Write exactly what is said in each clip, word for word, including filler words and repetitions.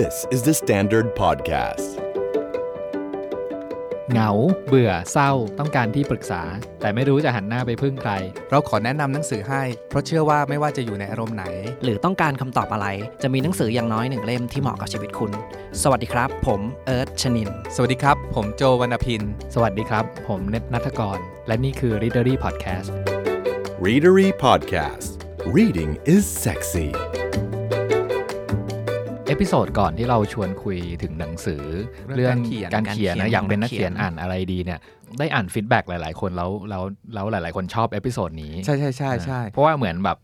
This is the Standard Podcast เหงาเบื่อเศร้าต้องการที่ปรึกษาแต่ไม่รู้จะหันหน้าไปพึ่งใครเราขอแนะนำหนังสือให้เพราะเชื่อว่าไม่ว่าจะอยู่ในอารมณ์ไหนหรือต้องการคำตอบอะไรจะมีหนังสืออย่างน้อยหนึ่งเล่มที่เหมาะกับชีวิตคุณสวัสดีครับผมเอิร์ธชนินสวัสดีครับผมโจวรรณพินสวัสดีครับผมเนตณัฐกรและนี่คือ Readery Podcast Readery Podcast Reading is sexyเอพิโซดก่อนที่เราชวนคุยถึงหนังสือเรื่องการเขียนนะอยากเป็นนักเขียนอ่านอะไรดีเนี่ยได้อ่านฟีดแบ็กหลายๆคนแล้วแล้วแล้วหลายๆคนชอบเอพิโซดนี้ใช่ใช่ใช่ใช่เพราะว่าเหมือนแบบ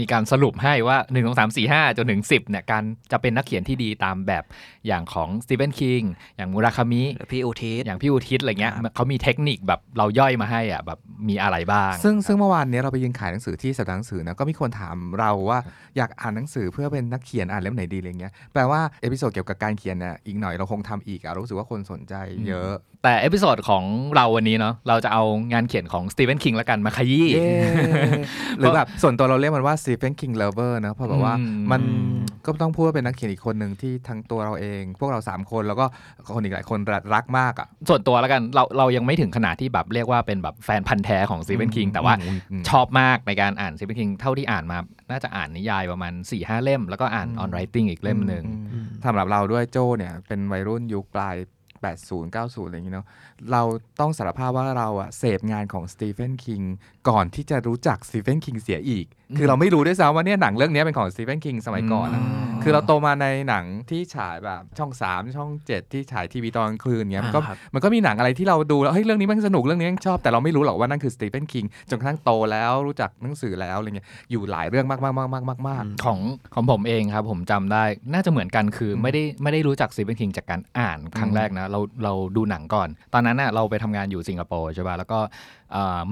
มีการสรุปให้ว่าหนึ่งสองสามสี่ห้าจนถึงสิบเนี่ยการจะเป็นนักเขียนที่ดีตามแบบอย่างของ Stephen King อย่างมูราคามิพี่อุทิศอย่างพี่อุทิศอะไรเงี้ยเขามีเทคนิคแบบเราย่อยมาให้อ่ะแบบมีอะไรบ้างซึ่งซึ่งเมื่อวานนี้เราไปยืนขายหนังสือที่สำนักหนังสือนะก็มีคนถามเราว่าอยากอ่านหนังสือเพื่อเป็นนักเขียนอ่านเล่มไหนดีอะไรเงี้ยแปลว่าเอพิโซดเกี่ยวกับการเขียนเนี่ยอีกหน่อยเราคงทำอีกอ่ะรู้สึกว่าคนสนใจเยอะแต่เอพิโซดของเราวันนี้เนาะเราจะเอางานเขียนของ Stephen King ละกันมาขยี้ หรือแบบส่วนตัวเราเรียกมันว่า Stephen King Lover นะเพราะแบบว่ามันก็ต้องพูดว่าเป็นนักเขียนอีกคนนึงที่ทั้งตัวเราเองพวกเราสามคนแล้วก็คนอีกหลายคนรักมากอ่ะส่วนตัวละกันเราเรายังไม่ถึงขนาดที่แบบเรียกว่าเป็นแบบแฟนพันธุ์แท้ของ Stephen King แต่ว่าชอบมากในการอ่าน Stephen King เท่าที่อ่านมาน่าจะอ่านนิยายประมาณ สี่ห้า เล่มแล้วก็อ่าน On Writing อีกเล่มนึงสำหรับเราด้วยโจ้เนี่ยเป็นวัยรุ่นยุคปลายแปดสิบ เก้าสิบอะไรอย่างนี้เนาะเราต้องสารภาพว่าเราอะเสพงานของสตีเฟนคิงก่อนที่จะรู้จักสตีเฟนคิงเสียอีกคือเราไม่รู้ด้วยซ้ำว่าเนี่ยหนังเรื่องนี้เป็นของสตีเฟนคิงสมัยก่อนนะคือเราโตมาในหนังที่ฉายแบบช่องสามช่องเจ็ดที่ฉายทีวีตอนกลางคืนเงี้ยมันก็มันก็มีหนังอะไรที่เราดูแล้วเฮ้ยเรื่องนี้มันสนุกเรื่องนี้มันชอบแต่เราไม่รู้หรอกว่านั่นคือสตีเฟนคิงจนกระทั่งโตแล้วรู้จักหนังสือแล้วอะไรเงี้ยอยู่หลายเรื่องมากๆๆๆๆของของผมเองครับผมจำได้น่าจะเหมือนกันคือไม่ได้ไม่ได้รู้จักสตีเฟนคิงจากการอ่านครั้งแรกนะเราเราดูหนังก่อนตอนนั้นน่ะเราไปทำงานอยู่สิงคโปร์ใช่ป่ะแล้วก็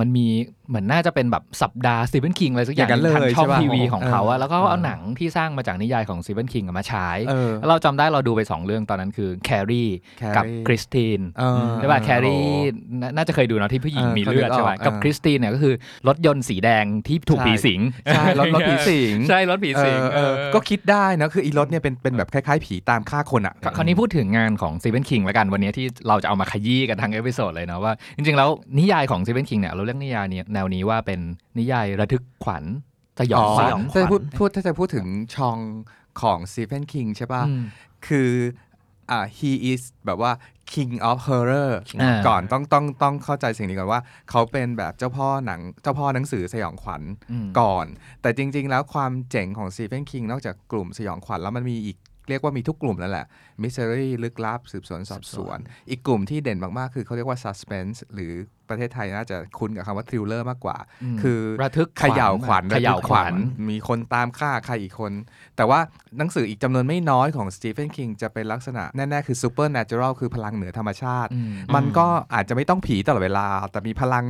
มันมีเหมือนน่าจะเป็นแบบสัปดาห์สตีเฟนคิงอะไรสักอย่างทางช่องทีวีของเขาอะแล้วก็เอาหนังที่สร้างมาจากนิยายของสตีเฟนคิงมาฉายแล้วเราจำได้เราดูไปสองเรื่องตอนนั้นคือ Carrie กับคริสตินใช่ป่ะ Carrie น่าจะเคยดูเนาะที่ผู้หญิงมีเลือดใช่ป่ะกับคริสตินเนี่ยก็คือรถยนต์สีแดงที่ถูกผีสิงใช่รถผีสิงใช่รถผีสิงก็คิดได้นะคืออีรถเนี่ยเป็นเป็นแบบคล้ายๆผีตามฆ่าคนอะคราวนี้พูดถึงงานของสตีเฟนคิงละกันวันนี้ที่เราจะเอามาขยี้กันทั้งเอพิโซดเลยเนาะว่าจริงๆแล้วนิยายของสตีเฟนคิงเนี่ยเราเรียกนิยายแนวนี้ว่าเป็นนิยายระทึกขวัญสยองขวัญถ้าจะพูดพูดถ้าจะพูดถึงชองของ Stephen King ใช่ป่ะคืออ่า he is แบบว่า king of horror ก่อนต้องต้องต้องเข้าใจสิ่งนี้ก่อนว่าเขาเป็นแบบเจ้าพ่อหนังเจ้าพ่อหนังสือสยองขวัญก่อนแต่จริงๆแล้วความเจ๋งของ Stephen King นอกจากกลุ่มสยองขวัญแล้วมันมีอีกเรียกว่ามีทุกกลุ่มนั่นแหละ mystery ลึกลับสืบสวนสอบสวนอีกกลุ่มที่เด่นมากๆคือเขาเรียกว่า suspense หรือประเทศไทยน่าจะคุ้นกับคำว่า thriller มากกว่าคือระทึกเขย่าขวัญเขย่าขวัญมีคนตามฆ่าใครอีกคนแต่ว่าหนังสืออีกจำนวนไม่น้อยของ Stephen King จะเป็นลักษณะแน่ๆคือ supernatural คือพลังเหนือธรรมชาติมันก็อาจจะไม่ต้องผีตลอดเวลาแต่มีพลัง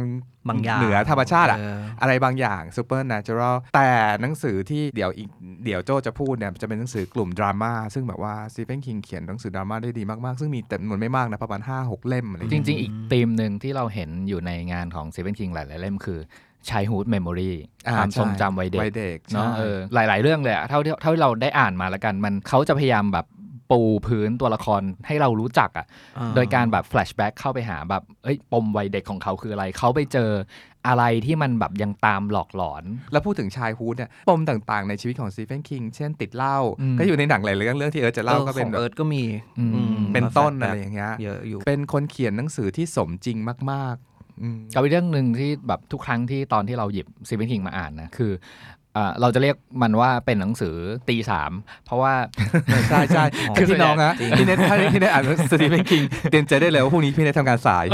เหนือธรรมชาติอะอะไรบางอย่าง supernatural แต่หนังสือที่เดี๋ยวอีกเดี๋ยวโจ้จะพูดเนี่ยจะเป็นหนังสือกลุ่มดราม่าซึ่งแบบว่า Stephen King เขียนหนังสือดราม่าได้ดีมากๆซึ่งมีแต่มันไม่มากนะประมาณ ห้าหก เล่มอะไรจริงๆอีกธีมนึงที่เราเห็นอยู่ในงานของ Stephen King หลายๆเล่มคือ Childhood Memory ความทรงจำวัยเด็กเนาะเออหลายๆเรื่องเลยอ่ะเท่าที่เท่าที่เราได้อ่านมาแล้วกันมันเขาจะพยายามแบบปูพื้นตัวละครให้เรารู้จักอ่ะโดยการแบบแฟลชแบ็กเข้าไปหาแบบเอ้ยปมวัยเด็กของเขาคืออะไรเขาไปเจออะไรที่มันแบบยังตามหลอกหลอนแล้วพูดถึงชายฮูดเนี่ยปมต่างๆในชีวิตของสตีเฟนคิงเช่นติดเหล้าก็อยู่ในหนังหลายเรื่องเรื่องที่เอิร์ธจะเล่าก็เป็นแบบเอิร์ธก็มีเป็นต้นอะไรอย่างเงี้ยเป็นคนเขียนหนังสือที่สมจริงมากๆกับอีกเรื่องนึงที่แบบทุกครั้งที่ตอนที่เราหยิบสตีเฟนคิงมาอ่านนะคือเราจะเรียกมันว่าเป็นหนังสือตีสามเพราะว่าใช่ใช่คือพี่น้องฮะพี่เนทพี่เนทอ่านสตีเฟนคิงเตรียมใจได้เลยว่าพรุ่งนี้พี่เนททำงานสาย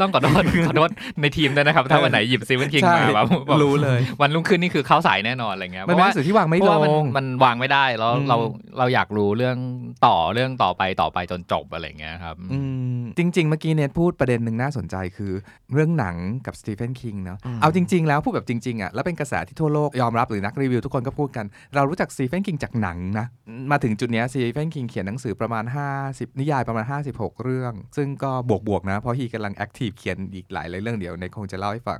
ต้องขอโทษขอโทษในทีมด้วยนะครับถ้าวันไหนหยิบสตีเฟนคิงมาแบบรู้เลยวันรุ่งขึ้นนี่คือเข้าสายแน่นอนอะไรเงี้ยเพราะว่าสื่อที่วางไม่ลงมันวางไม่ได้แล้วเราเราอยากรู้เรื่องต่อเรื่องต่อไปต่อไปจนจบอะไรเงี้ยครับ จริงๆเมื่อกี้เนทพูดประเด็นหนึ่งน่าสนใจคือเรื่องหนังกับสตีเฟนคิงเนาะเอาจริงๆแล้วพูดแบบจริงๆอ่ะแล้วเป็นกระแสที่ทั่วโลกยอมรับหรือนักรีวิวทุกคนก็พูดกันเรารู้จักสตีเฟนคิงจากหนังนะมาถึงจุดนี้สตีเฟนคิงเขียนหนังสือประมาณห้าสิบนิยายประมาณห้าสิบหกเรื่องซึ่งก็บวกๆนะเพราะฮีกำลังแอคทีฟเขียนอีกหลายเรื่องเดี๋ยวเนทคงจะเล่าให้ฟัง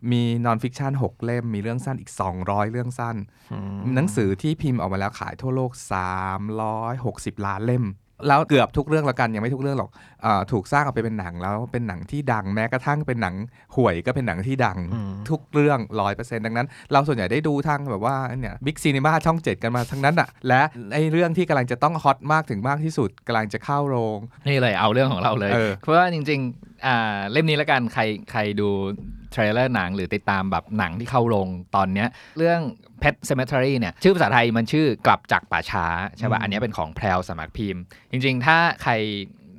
มีนอนฟิกชันหกเล่มมีเรื่องสั้นอีกสองร้อยเรื่องสั้นหนังสือที่พิมพ์ออกมาแล้วขายทั่วโลกสามร้อยหกสิบล้านเล่มแล้วเกือบทุกเรื่องละกันยังไม่ทุกเรื่องหรอกเอ่อถูกสร้างออกไปเป็นหนังแล้วเป็นหนังที่ดังแม้กระทั่งเป็นหนังห่วยก็เป็นหนังที่ดังทุกเรื่อง ร้อยเปอร์เซ็นต์ ดังนั้นเราส่วนใหญ่ได้ดูทางแบบว่าเนี่ย Big Cinema ช่องเจ็ดกันมาทั้งนั้นน่ะและไอ้เรื่องที่กำลังจะต้องฮอตมากถึงมากที่สุดกำลังจะเข้าโรงนี่เลยเอาเรื่องของเราเลย เ, ออเพราะว่าจริงๆอ่าเล่มนี้ละกันใครใครดูเทรลเลอร์หนังหรือติดตามแบบหนังที่เข้าโรงตอนเนี้ยเรื่อง Pet Sematary เนี่ยชื่อภาษาไทยมันชื่อกลับจากป่าช้าใช่ป่ะอันนี้เป็นของแพรวสมัครพิมพ์จริงๆถ้าใคร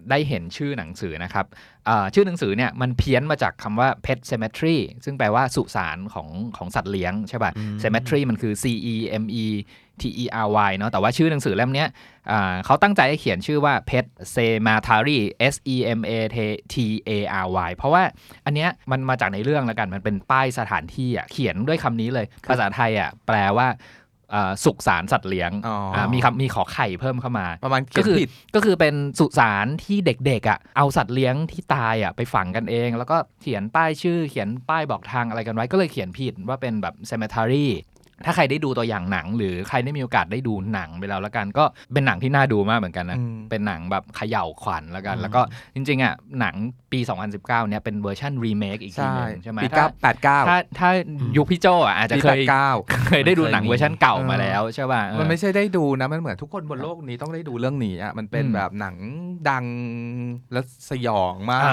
ได้เห็นชื่อหนังสือนะครับชื่อหนังสือเนี่ยมันเพี้ยนมาจากคำว่า Pet Sematary ซึ่งแปลว่าสุสานของของสัตว์เลี้ยงใช่ป่ะ Sematary มันคือ C E M E T E R Y เนาะแต่ว่าชื่อหนังสือเล่มเนี้ยเขาตั้งใจให้เขียนชื่อว่า Pet Sematary S E M A T A R Y เพราะว่าอันเนี้ยมันมาจากในเรื่องแล้วกันมันเป็นป้ายสถานที่อ่ะเขียนด้วยคำนี้เลยภาษาไทยอ่ะแปลว่าสุสานสัตว์เลี้ยงมีคำมีขอไข่เพิ่มเข้ามาประมาณก็คือก็คือเป็นสุสานที่เด็กๆอ่ะเอาสัตว์เลี้ยงที่ตายอ่ะไปฝังกันเองแล้วก็เขียนป้ายชื่อเขียนป้ายบอกทางอะไรกันไว้ก็เลยเขียนผิดว่าเป็นแบบ cemetery ถ้าใครได้ดูตัวอย่างหนังหรือใครได้มีโอกาสได้ดูหนังไปแล้วละกันก็เป็นหนังที่น่าดูมากเหมือนกันนะเป็นหนังแบบเขย่าขวัญละกันแล้วก็จริงๆอ่ะหนังปีสองพันสิบเก้าเนี่ยเป็นเวอร์ชันรีเมคอีกทีนึงใช่ไหมปีเก้าสิบเก้าถ้าถ้ายุคพี่โจ้อ่ะอาจจะเคยเคยได้ดูหนังเวอร์ชันเก่ามาแล้วใช่ป่ะมันไม่ใช่ได้ดูนะมันเหมือนทุกคนบนโลกนี้ต้องได้ดูเรื่องนี้อ่ะมันเป็นแบบหนังดังและสยองมา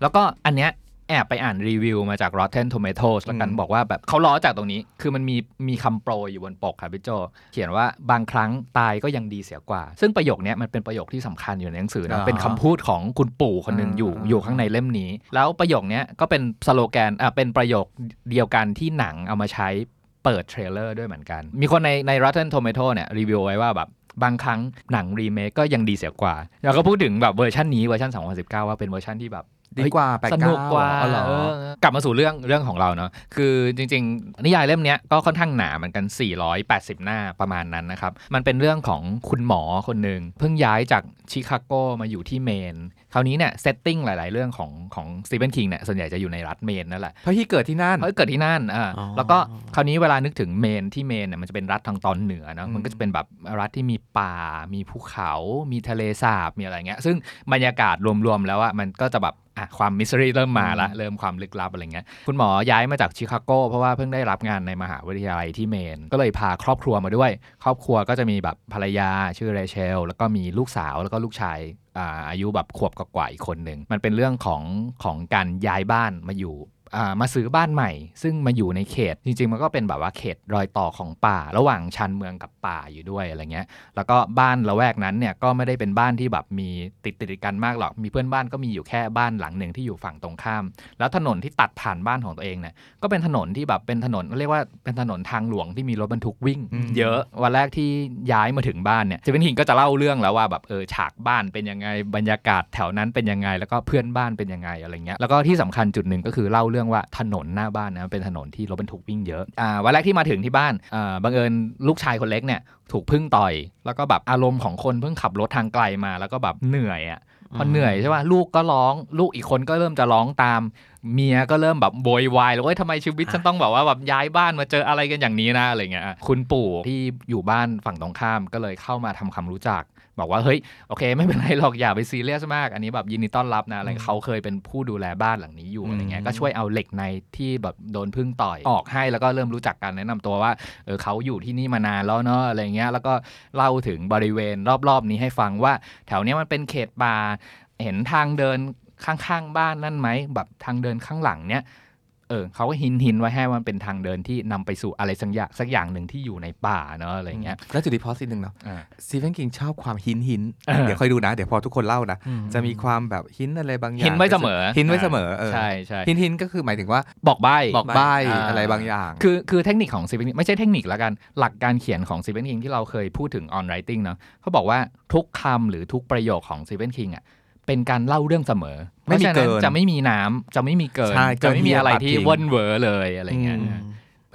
กแล้วก็อันเนี้ยแอบไปอ่านรีวิวมาจาก Rotten Tomatoes แล้วกันบอกว่าแบบเขาล้อจากตรงนี้คือมันมีมีคำโปรยอยู่บนปกครับพี่โจเขียนว่าบางครั้งตายก็ยังดีเสียกว่าซึ่งประโยคนี้มันเป็นประโยคที่สำคัญอยู่ในหนังสือนะเป็นคำพูดของคุณปู่คนหนึ่งอยู่อยู่ข้างในเล่มนี้แล้วประโยคนี้ก็เป็นสโลแกนอ่ะเป็นประโยคเดียวกันที่หนังเอามาใช้เปิดเทรลเลอร์ด้วยเหมือนกันมีคนในใน Rotten Tomatoes เนี่ยรีวิวไว้ว่าแบบบางครั้งหนังรีเมคก็ยังดีเสียกว่าแล้วก็พูดถึงแบบเวอร์ชันนี้เวอร์ชันสองพันสิบเก้าว่าเป็นเวอร์ชันที่แบบดีกว่าสนุกกว่าอ๋อเหรอกลับมาสู่เรื่องเรื่องของเราเนาะคือจริงๆนิยายเล่มนี้ก็ค่อนข้างหนาเหมือนกันสี่ร้อยแปดสิบหน้าประมาณนั้นนะครับมันเป็นเรื่องของคุณหมอคนนึงเพิ่งย้ายจากชิคาโกมาอยู่ที่เมนคราวนี้เนี่ยเซตติ้งหลายๆเรื่องของของสตีเฟนคิงเนี่ยส่วนใหญ่จะอยู่ในรัฐเมนนั่นแหละเพราะที่เกิดที่นั่นเพราะเกิดที่นั่นอ่าแล้วก็คราวนี้เวลานึกถึงเมนที่เมนเนี่ยมันจะเป็นรัฐทางตอนเหนือเนาะมันก็จะเป็นแบบรัฐที่มีป่ามีภูเขามีทะเลสาบมีอะไรเงี้ยซึ่งบรรยากาศรวมๆแล้วอ่ะมันก็จะแบบอ่ะความมิสซิรี่เริ่มมาละเริ่มความลึกลับอะไรเงี้ยคุณหมอย้ายมาจากชิคาโกเพราะว่าเพิ่งได้รับงานในมหาวิทยาลัยที่เมนก็เลยพาครอบครัวมาด้วยครอบครัวก็จะมีแบบภรรยาชื่อเรเชลแล้วก็มีลูกสาวแล้วก็ลูกชายอ่าอายุแบบขวบกว่าอีกคนนึงมันเป็นเรื่องของของการย้ายบ้านมาอยู่อ่ามาซื้อบ้านใหม่ซึ่งมาอยู่ในเขตจริงๆมันก็เป็นแบบว่าเขตรอยต่อของป่าระหว่างชานเมืองกับป่าอยู่ด้วยอะไรเงี้ยแล้วก็บ้านละแวกนั้นเนี่ยก็ไม่ได้เป็นบ้านที่แบบมีติดติดกันมากหรอกมีเพื่อนบ้านก็มีอยู่แค่บ้านหลังหนึ่งที่อยู่ฝั่งตรงข้ามแล้วถนนที่ตัดผ่านบ้านของตัวเองเนี่ยก็เป็นถนนที่แบบเป็นถนนเรียกว่าเป็นถนนทางหลวงที่มีรถบรรทุกวิ่งเยอะวันแรกที่ย้ายมาถึงบ้านเนี่ยสตีเฟนคิงก็จะเล่าเรื่องแล้วว่าแบบเออฉากบ้านเป็นยังไงบรรยากาศแถวนั้นเป็นยังไงแล้วก็เพื่อนบ้านเป็นยังไงอะไรเงี้ยแล้วก็ที่สำคัญจุดนึงก็คือเล่าเรื่องว่าถนนหน้าบ้านนะเป็นถนนที่รถบรรทุกวิ่งเยอะอ่าวันแรกที่มาถึงที่บ้านอ่าบังเอิญลูกชายคนเล็กเนี่ยถูกพึ่งต่อยแล้วก็แบบอารมณ์ของคนเพิ่งขับรถทางไกลมาแล้วก็แบบเหนื่อยอ่ะพอเหนื่อยใช่ป่ะลูกก็ร้องลูกอีกคนก็เริ่มจะร้องตามเมียก็เริ่มแบบโวยวายแล้วเอ้ยทำไมชีวิตฉันต้องแบบว่าแบบย้ายบ้านมาเจออะไรกันอย่างนี้นะอะไรเงี้ยคุณปู่ที่อยู่บ้านฝั่งตรงข้ามก็เลยเข้ามาทำความรู้จักบอกว่าเฮ้ยโอเคไม่เป็นไรหรอกอย่าไปซีเรียสมากอันนี้แบบยินดีต้อนรับนะอะไรเขาเคยเป็นผู้ดูแลบ้านหลังนี้อยู่อะไรเงี้ยก็ช่วยเอาเหล็กในที่แบบโดนพึ่งต่อยออกให้แล้วก็เริ่มรู้จักกันแนะนำตัวว่าเออเขาอยู่ที่นี่มานานแล้วเนาะอะไรเงี้ยแล้วก็เล่าถึงบริเวณรอบๆนี้ให้ฟังว่าแถวนี้มันเป็นเขตป่าเห็นทางเดินข้างๆบ้านนั่นไหมแบบทางเดินข้างหลังเนี้ยเออเขาก็หินหินไว้ให้มันเป็นทางเดินที่นำไปสู่อะไรสักอย่างสักอย่างหนึ่งที่อยู่ในป่าเนาะอะไรเงี้ยแล้วจุดดีพอสิหนึ่งเนาะสตีเฟนคิงชอบความหินหินเดี๋ยวค่อยดูนะเดี๋ยวพอทุกคนเล่านะจะมีความแบบหินอะไรบางอย่างหินไว้เสมอหินไว้เสมอใช่ใช่หินหินก็คือหมายถึงว่าบอกใบ้บอกใบ้อะไรบางอย่างคือคือเทคนิคของสตีเฟนคิงไม่ใช่เทคนิคละกันหลักการเขียนของสตีเฟนคิงที่เราเคยพูดถึงออนไรติ้งเนาะเขาบอกว่าทุกคำหรือทุกประโยคของสตีเฟนคิงอ่ะ เป็นการเล่าเรื่องเสมอเพราะฉะนั้นจะไม่มีน้ำจะไม่มีเกินจะไม่มีอะไรที่ว่นเวอเลยอะไรเงี้ย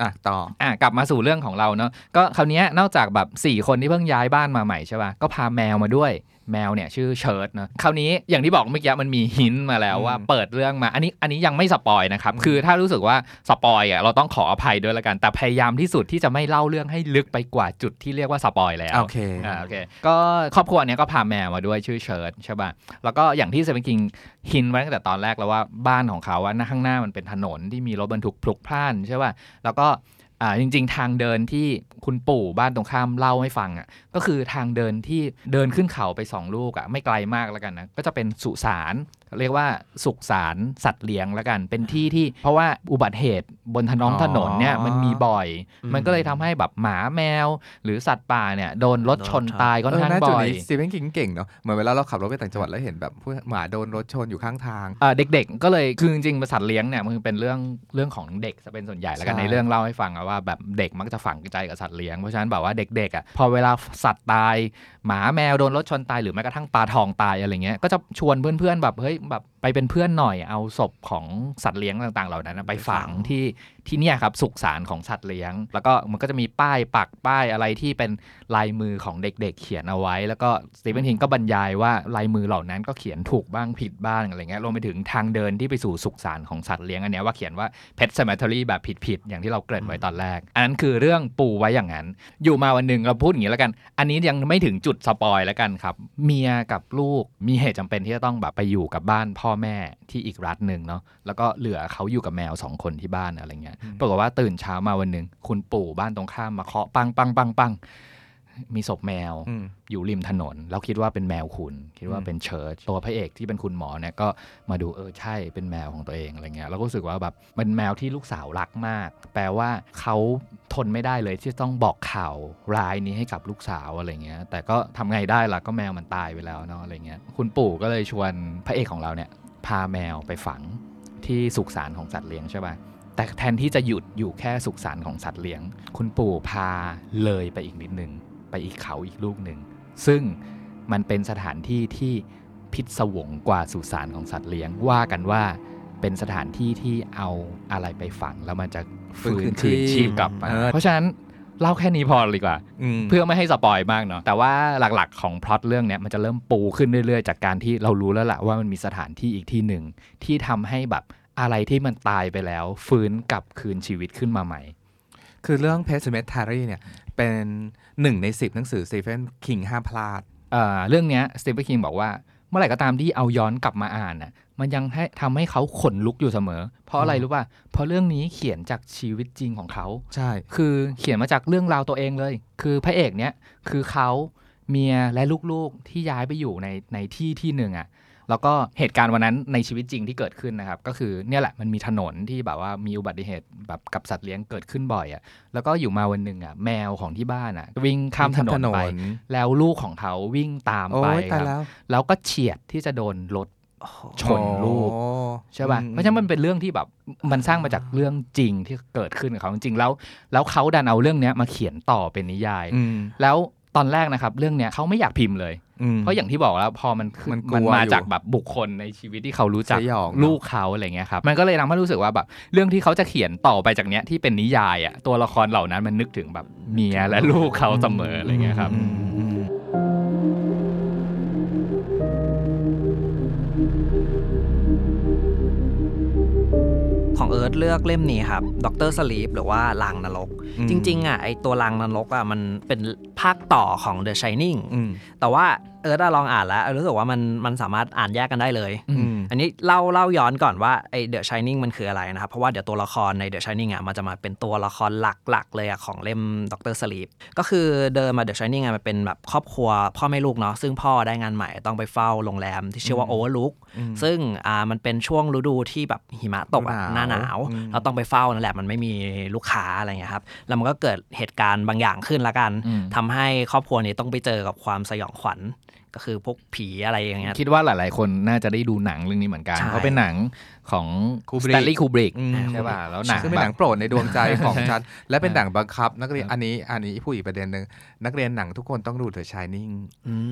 อ่ะต่ออ่ะกลับมาสู่เรื่องของเราเนาะก็คราวนี้นอกจากแบบสี่คนที่เพิ่งย้ายบ้านมาใหม่ใช่ป่ะก็พาแมวมาด้วยแมวเนี่ยชื่อเชิร์ตนะคราวนี้อย่างที่บอกเมื่อกี้มันมีหินมาแล้วว่าเปิดเรื่องมาอันนี้อันนี้ยังไม่สปอยนะครับคือถ้ารู้สึกว่าสปอยอ่ะเราต้องขออภัยด้วยละกันแต่พยายามที่สุดที่จะไม่เล่าเรื่องให้ลึกไปกว่าจุดที่เรียกว่าสปอยแล้วโอเคอ่าโอเคก็ครอบครัวเนี้ยก็พาแมวมาด้วยชื่อเชิร์ตใช่ป่ะแล้วก็อย่างที่เซเว่นคิงหินไว้ตั้งแต่ตอนแรกแล้วว่าบ้านของเขาอ่ะข้างหน้ามันเป็นถนนที่มีรถบรรทุกพลุกพล่านใช่ป่ะแล้วก็อ่าจริงๆทางเดินที่คุณปู่บ้านตรงข้ามเล่าให้ฟังอ่ะก็คือทางเดินที่เดินขึ้นเขาไปสองลูกอ่ะไม่ไกลมากแล้วกันนะก็จะเป็นสุสานเรียกว่าสุสานสัตว์เลี้ยงแล้วกันเป็นที่ที่เพราะว่าอุบัติเหตุบนถนนถนนเนี่ยมันมีบ่อยมันก็เลยทำให้แบบหมาแมวหรือสัตว์ป่าเนี่ยโดนรถชนตายค่อนข้างบ่อยซีเว่นคิงเก่งเนาะเหมือนเวลาเราขับรถไปต่างจังหวัดแล้วเห็นแบบหมาโดนรถชนอยู่ข้างทางอ่าเด็กๆก็เลยคือจริงๆสัตว์เลี้ยงเนี่ยมันเป็นเรื่องเรื่องของเด็กจะเป็นส่วนใหญ่แล้วกันในเรื่องเล่าให้ฟังว่าแบบเด็กมักจะฝังใจกับสัตว์เลี้ยงเพราะฉะนั้นแบบว่าเด็กๆอ่ะพอเวลาสัตว์ตายหมาแมวโดนรถชนตายหรือแม้กระทั่งปลาทองตายอะไรเงี้ยก็จะชวนเพื่อนๆแบบเฮ้ยแบบไปเป็นเพื่อนหน่อยเอาศพของสัตว์เลี้ยงต่างๆเหล่านั้นไปฝังที่ที่เนี่ยครับสุสานของสัตว์เลี้ยงแล้วก็มันก็จะมีป้ายปักป้ายอะไรที่เป็นลายมือของเด็กๆเขียนเอาไว้แล้วก็สตีเฟนคิงก็บรรยายว่าลายมือเหล่านั้นก็เขียนถูกบ้างผิดบ้างอะไรเงี้ยรวมไปถึงทางเดินที่ไปสู่สุสานของสัตว์เลี้ยงอันเนี้ยว่าเขียนว่า Pet Sematary แบบผิดๆอย่างที่เราเกริ่นไว้ตอนแรกอันนั้นคือเรื่องปูไว้อย่างนั้นอยู่มาวันนึงเราพูดอย่างนี้แล้วกันอันนี้ยังไม่ถึงจุดสปอยแล้วกันครับเมียกับลูกมีเหตุจำเป็นที่จะต้องแบบไปอยู่กับบ้านพ่อแม่ที่อีกรัฐนึงเนาะแล้วก็เหลือเขาอยู่กับแมวสองคนที่บ้านอะไรเงี้ยปรากฏว่าตื่นเช้ามาวันนึงคุณปู่บ้านตรงข้ามมาเคาะปังปังปังปังมีศพแมวอยู่ริมถนนแล้วคิดว่าเป็นแมวคุณคิดว่าเป็นเชิร์ตตัวพระเอกที่เป็นคุณหมอเนี่ยก็มาดูเออใช่เป็นแมวของตัวเองอะไรเงี้ยแล้วก็รู้สึกว่าแบบเป็นแมวที่ลูกสาวรักมากแปลว่าเขาทนไม่ได้เลยที่ต้องบอกข่าวร้ายนี้ให้กับลูกสาวอะไรเงี้ยแต่ก็ทำไงได้ล่ะก็แมวมันตายไปแล้วเนาะอะไรเงี้ยคุณปู่ก็เลยชวนพระเอกของเราเนี่ยพาแมวไปฝังที่สุสานของสัตว์เลี้ยงใช่ป่ะแต่แทนที่จะหยุดอยู่แค่สุสานของสัตว์เลี้ยงคุณปู่พาเลยไปอีกนิดนึงไปอีกเขาอีกลูกหนึ่งซึ่งมันเป็นสถานที่ที่พิศวงกว่าสุสานของสัตว์เลี้ยงว่ากันว่าเป็นสถานที่ที่เอาอะไรไปฝังแล้วมันจะฟื้นคืนชีพกลับมาเพราะฉะนั้นเล่าแค่นี้พอเลยดีกว่าเพื่อไม่ให้สปอยมากเนาะแต่ว่าหลักๆของพล็อตเรื่องเนี้ยมันจะเริ่มปูขึ้นเรื่อยๆจากการที่เรารู้แล้วล่ะว่ามันมีสถานที่อีกที่หนึ่งที่ทำให้แบบอะไรที่มันตายไปแล้วฟื้นกลับคืนชีวิตขึ้นมาใหม่คือเรื่อง Pet Sematary เนี่ยเป็นหนึ่งในสิบหนังสือ Stephen King ห้ามพลาดเอ่อเรื่องเนี้ย Stephen King บอกว่าเมื่อไหร่ก็ตามที่เอาย้อนกลับมาอ่านน่ะมันยังให้ทำให้เขาขนลุกอยู่เสมอเพราะอะไรรู้ป่ะเพราะเรื่องนี้เขียนจากชีวิตจริงของเขาใช่คือเขียนมาจากเรื่องราวตัวเองเลยคือพระเอกเนี้ยคือเขาเมียและลูกๆที่ย้ายไปอยู่ในในที่ที่หนึ่งอ่ะแล้วก็เหตุการณ์วันนั้นในชีวิตจริงที่เกิดขึ้นนะครับก็คือเนี่ยแหละมันมีถนนที่แบบว่ามีอุบัติเหตุแบบกับสัตว์เลี้ยงเกิดขึ้นบ่อยอ่ะแล้วก็อยู่มาวันหนึ่งอ่ะแมวของที่บ้านอ่ะวิ่งข้ามถนนไปแล้วลูกของเขาวิ่งตามไปครับแล้วก็เฉียดที่จะโดนรถชนลูกใช่ป่ะเพราะฉะนั้นมันเป็นเรื่องที่แบบมันสร้างมาจากเรื่องจริงที่เกิดขึ้นกับเขาจริงๆแล้วแล้วเขาดันเอาเรื่องนี้มาเขียนต่อเป็นนิยายแล้วตอนแรกนะครับเรื่องเนี้ยเขาไม่อยากพิมพ์เลยเพราะอย่างที่บอกแล้วพอมันมันมันมาจากแบบบุคคลในชีวิตที่เขารู้จักลูกเขาอะไรเงี้ยครับมันก็เลยทำให้รู้สึกว่าแบบเรื่องที่เขาจะเขียนต่อไปจากเนี้ยที่เป็นนิยายอ่ะตัวละครเหล่านั้นมันนึกถึงแบบเมียและลูกเขาเสมออะไรเงี้ยครับของเอิร์ธเลือกเล่มนี้ครับ Doctor Sleep หรือว่ารางนรกจริงๆอ่ะไอตัวรางนรกอ่ะมันเป็นภาคต่อของ The Shining แต่ว่าเอิร์ธลองอ่านแล้วรู้สึกว่ามันมันสามารถอ่านแยกกันได้เลยอันนี้เล่าเล่าย้อนก่อนว่าไอ The Shining มันคืออะไรนะครับเพราะว่าเดี๋ยวตัวละครใน The Shining อ่ะมันจะมาเป็นตัวละครหลักๆเลยอ่ะของเล่ม Doctor Sleep ก็คือเดิมมา The Shining อ่ะมันเป็นแบบครอบครัวพ่อแม่ลูกเนาะซึ่งพ่อได้งานใหม่ต้องไปเฝ้าโรงแรมที่ชื่อว่า Overlook ซึ่งอ่ามันเป็นช่วงฤดูที่แบบหิมะตกหน้าหนาวเราต้องไปเฝ้านั่นแหละมันไม่มีลูกค้าอะไรเงี้ยครับแล้วมันก็เกิดเหตุการณ์บางอย่างขึ้นละกันทำให้ครอบครัวนี้ต้องไปเจอกับความสยองขวัญก็คือพวกผีอะไรอย่างเงี้ยคิดว่าหลายๆคนน่าจะได้ดูหนังเรื่อง นี้เหมือนกันเพราะเป็นหนังของสแตนลีย์คูบริกใช่ป่ะแล้วหนังซึ่งเป็นหนังโปรดในดวงใจของฉันและเป็นหนังบังคับนักเรียนอันนี้อันนี้พูดอีกประเด็นนึงนักเรียนหนังทุกคนต้องดู The Shining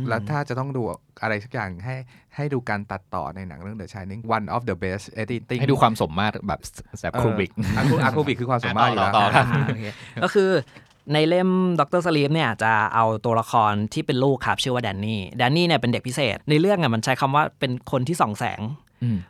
แล้วถ้าจะต้องดูอะไรสักอย่างให้ให้ดูการตัดต่อในหนังเรื่อง The Shining one of the best editing ให้ดูความสมมาตรแบบแซบคูบริกอาคูบริกคือความสมมาตรอยู่แล้วก็คือในเล่ม Doctor Sleep เนี่ยจะเอาตัวละครที่เป็นลูกครับชื่อว่าแดนนี่แดนนี่เนี่ยเป็นเด็กพิเศษในเรื่องอ่ะมันใช้คำว่าเป็นคนที่ส่องแสง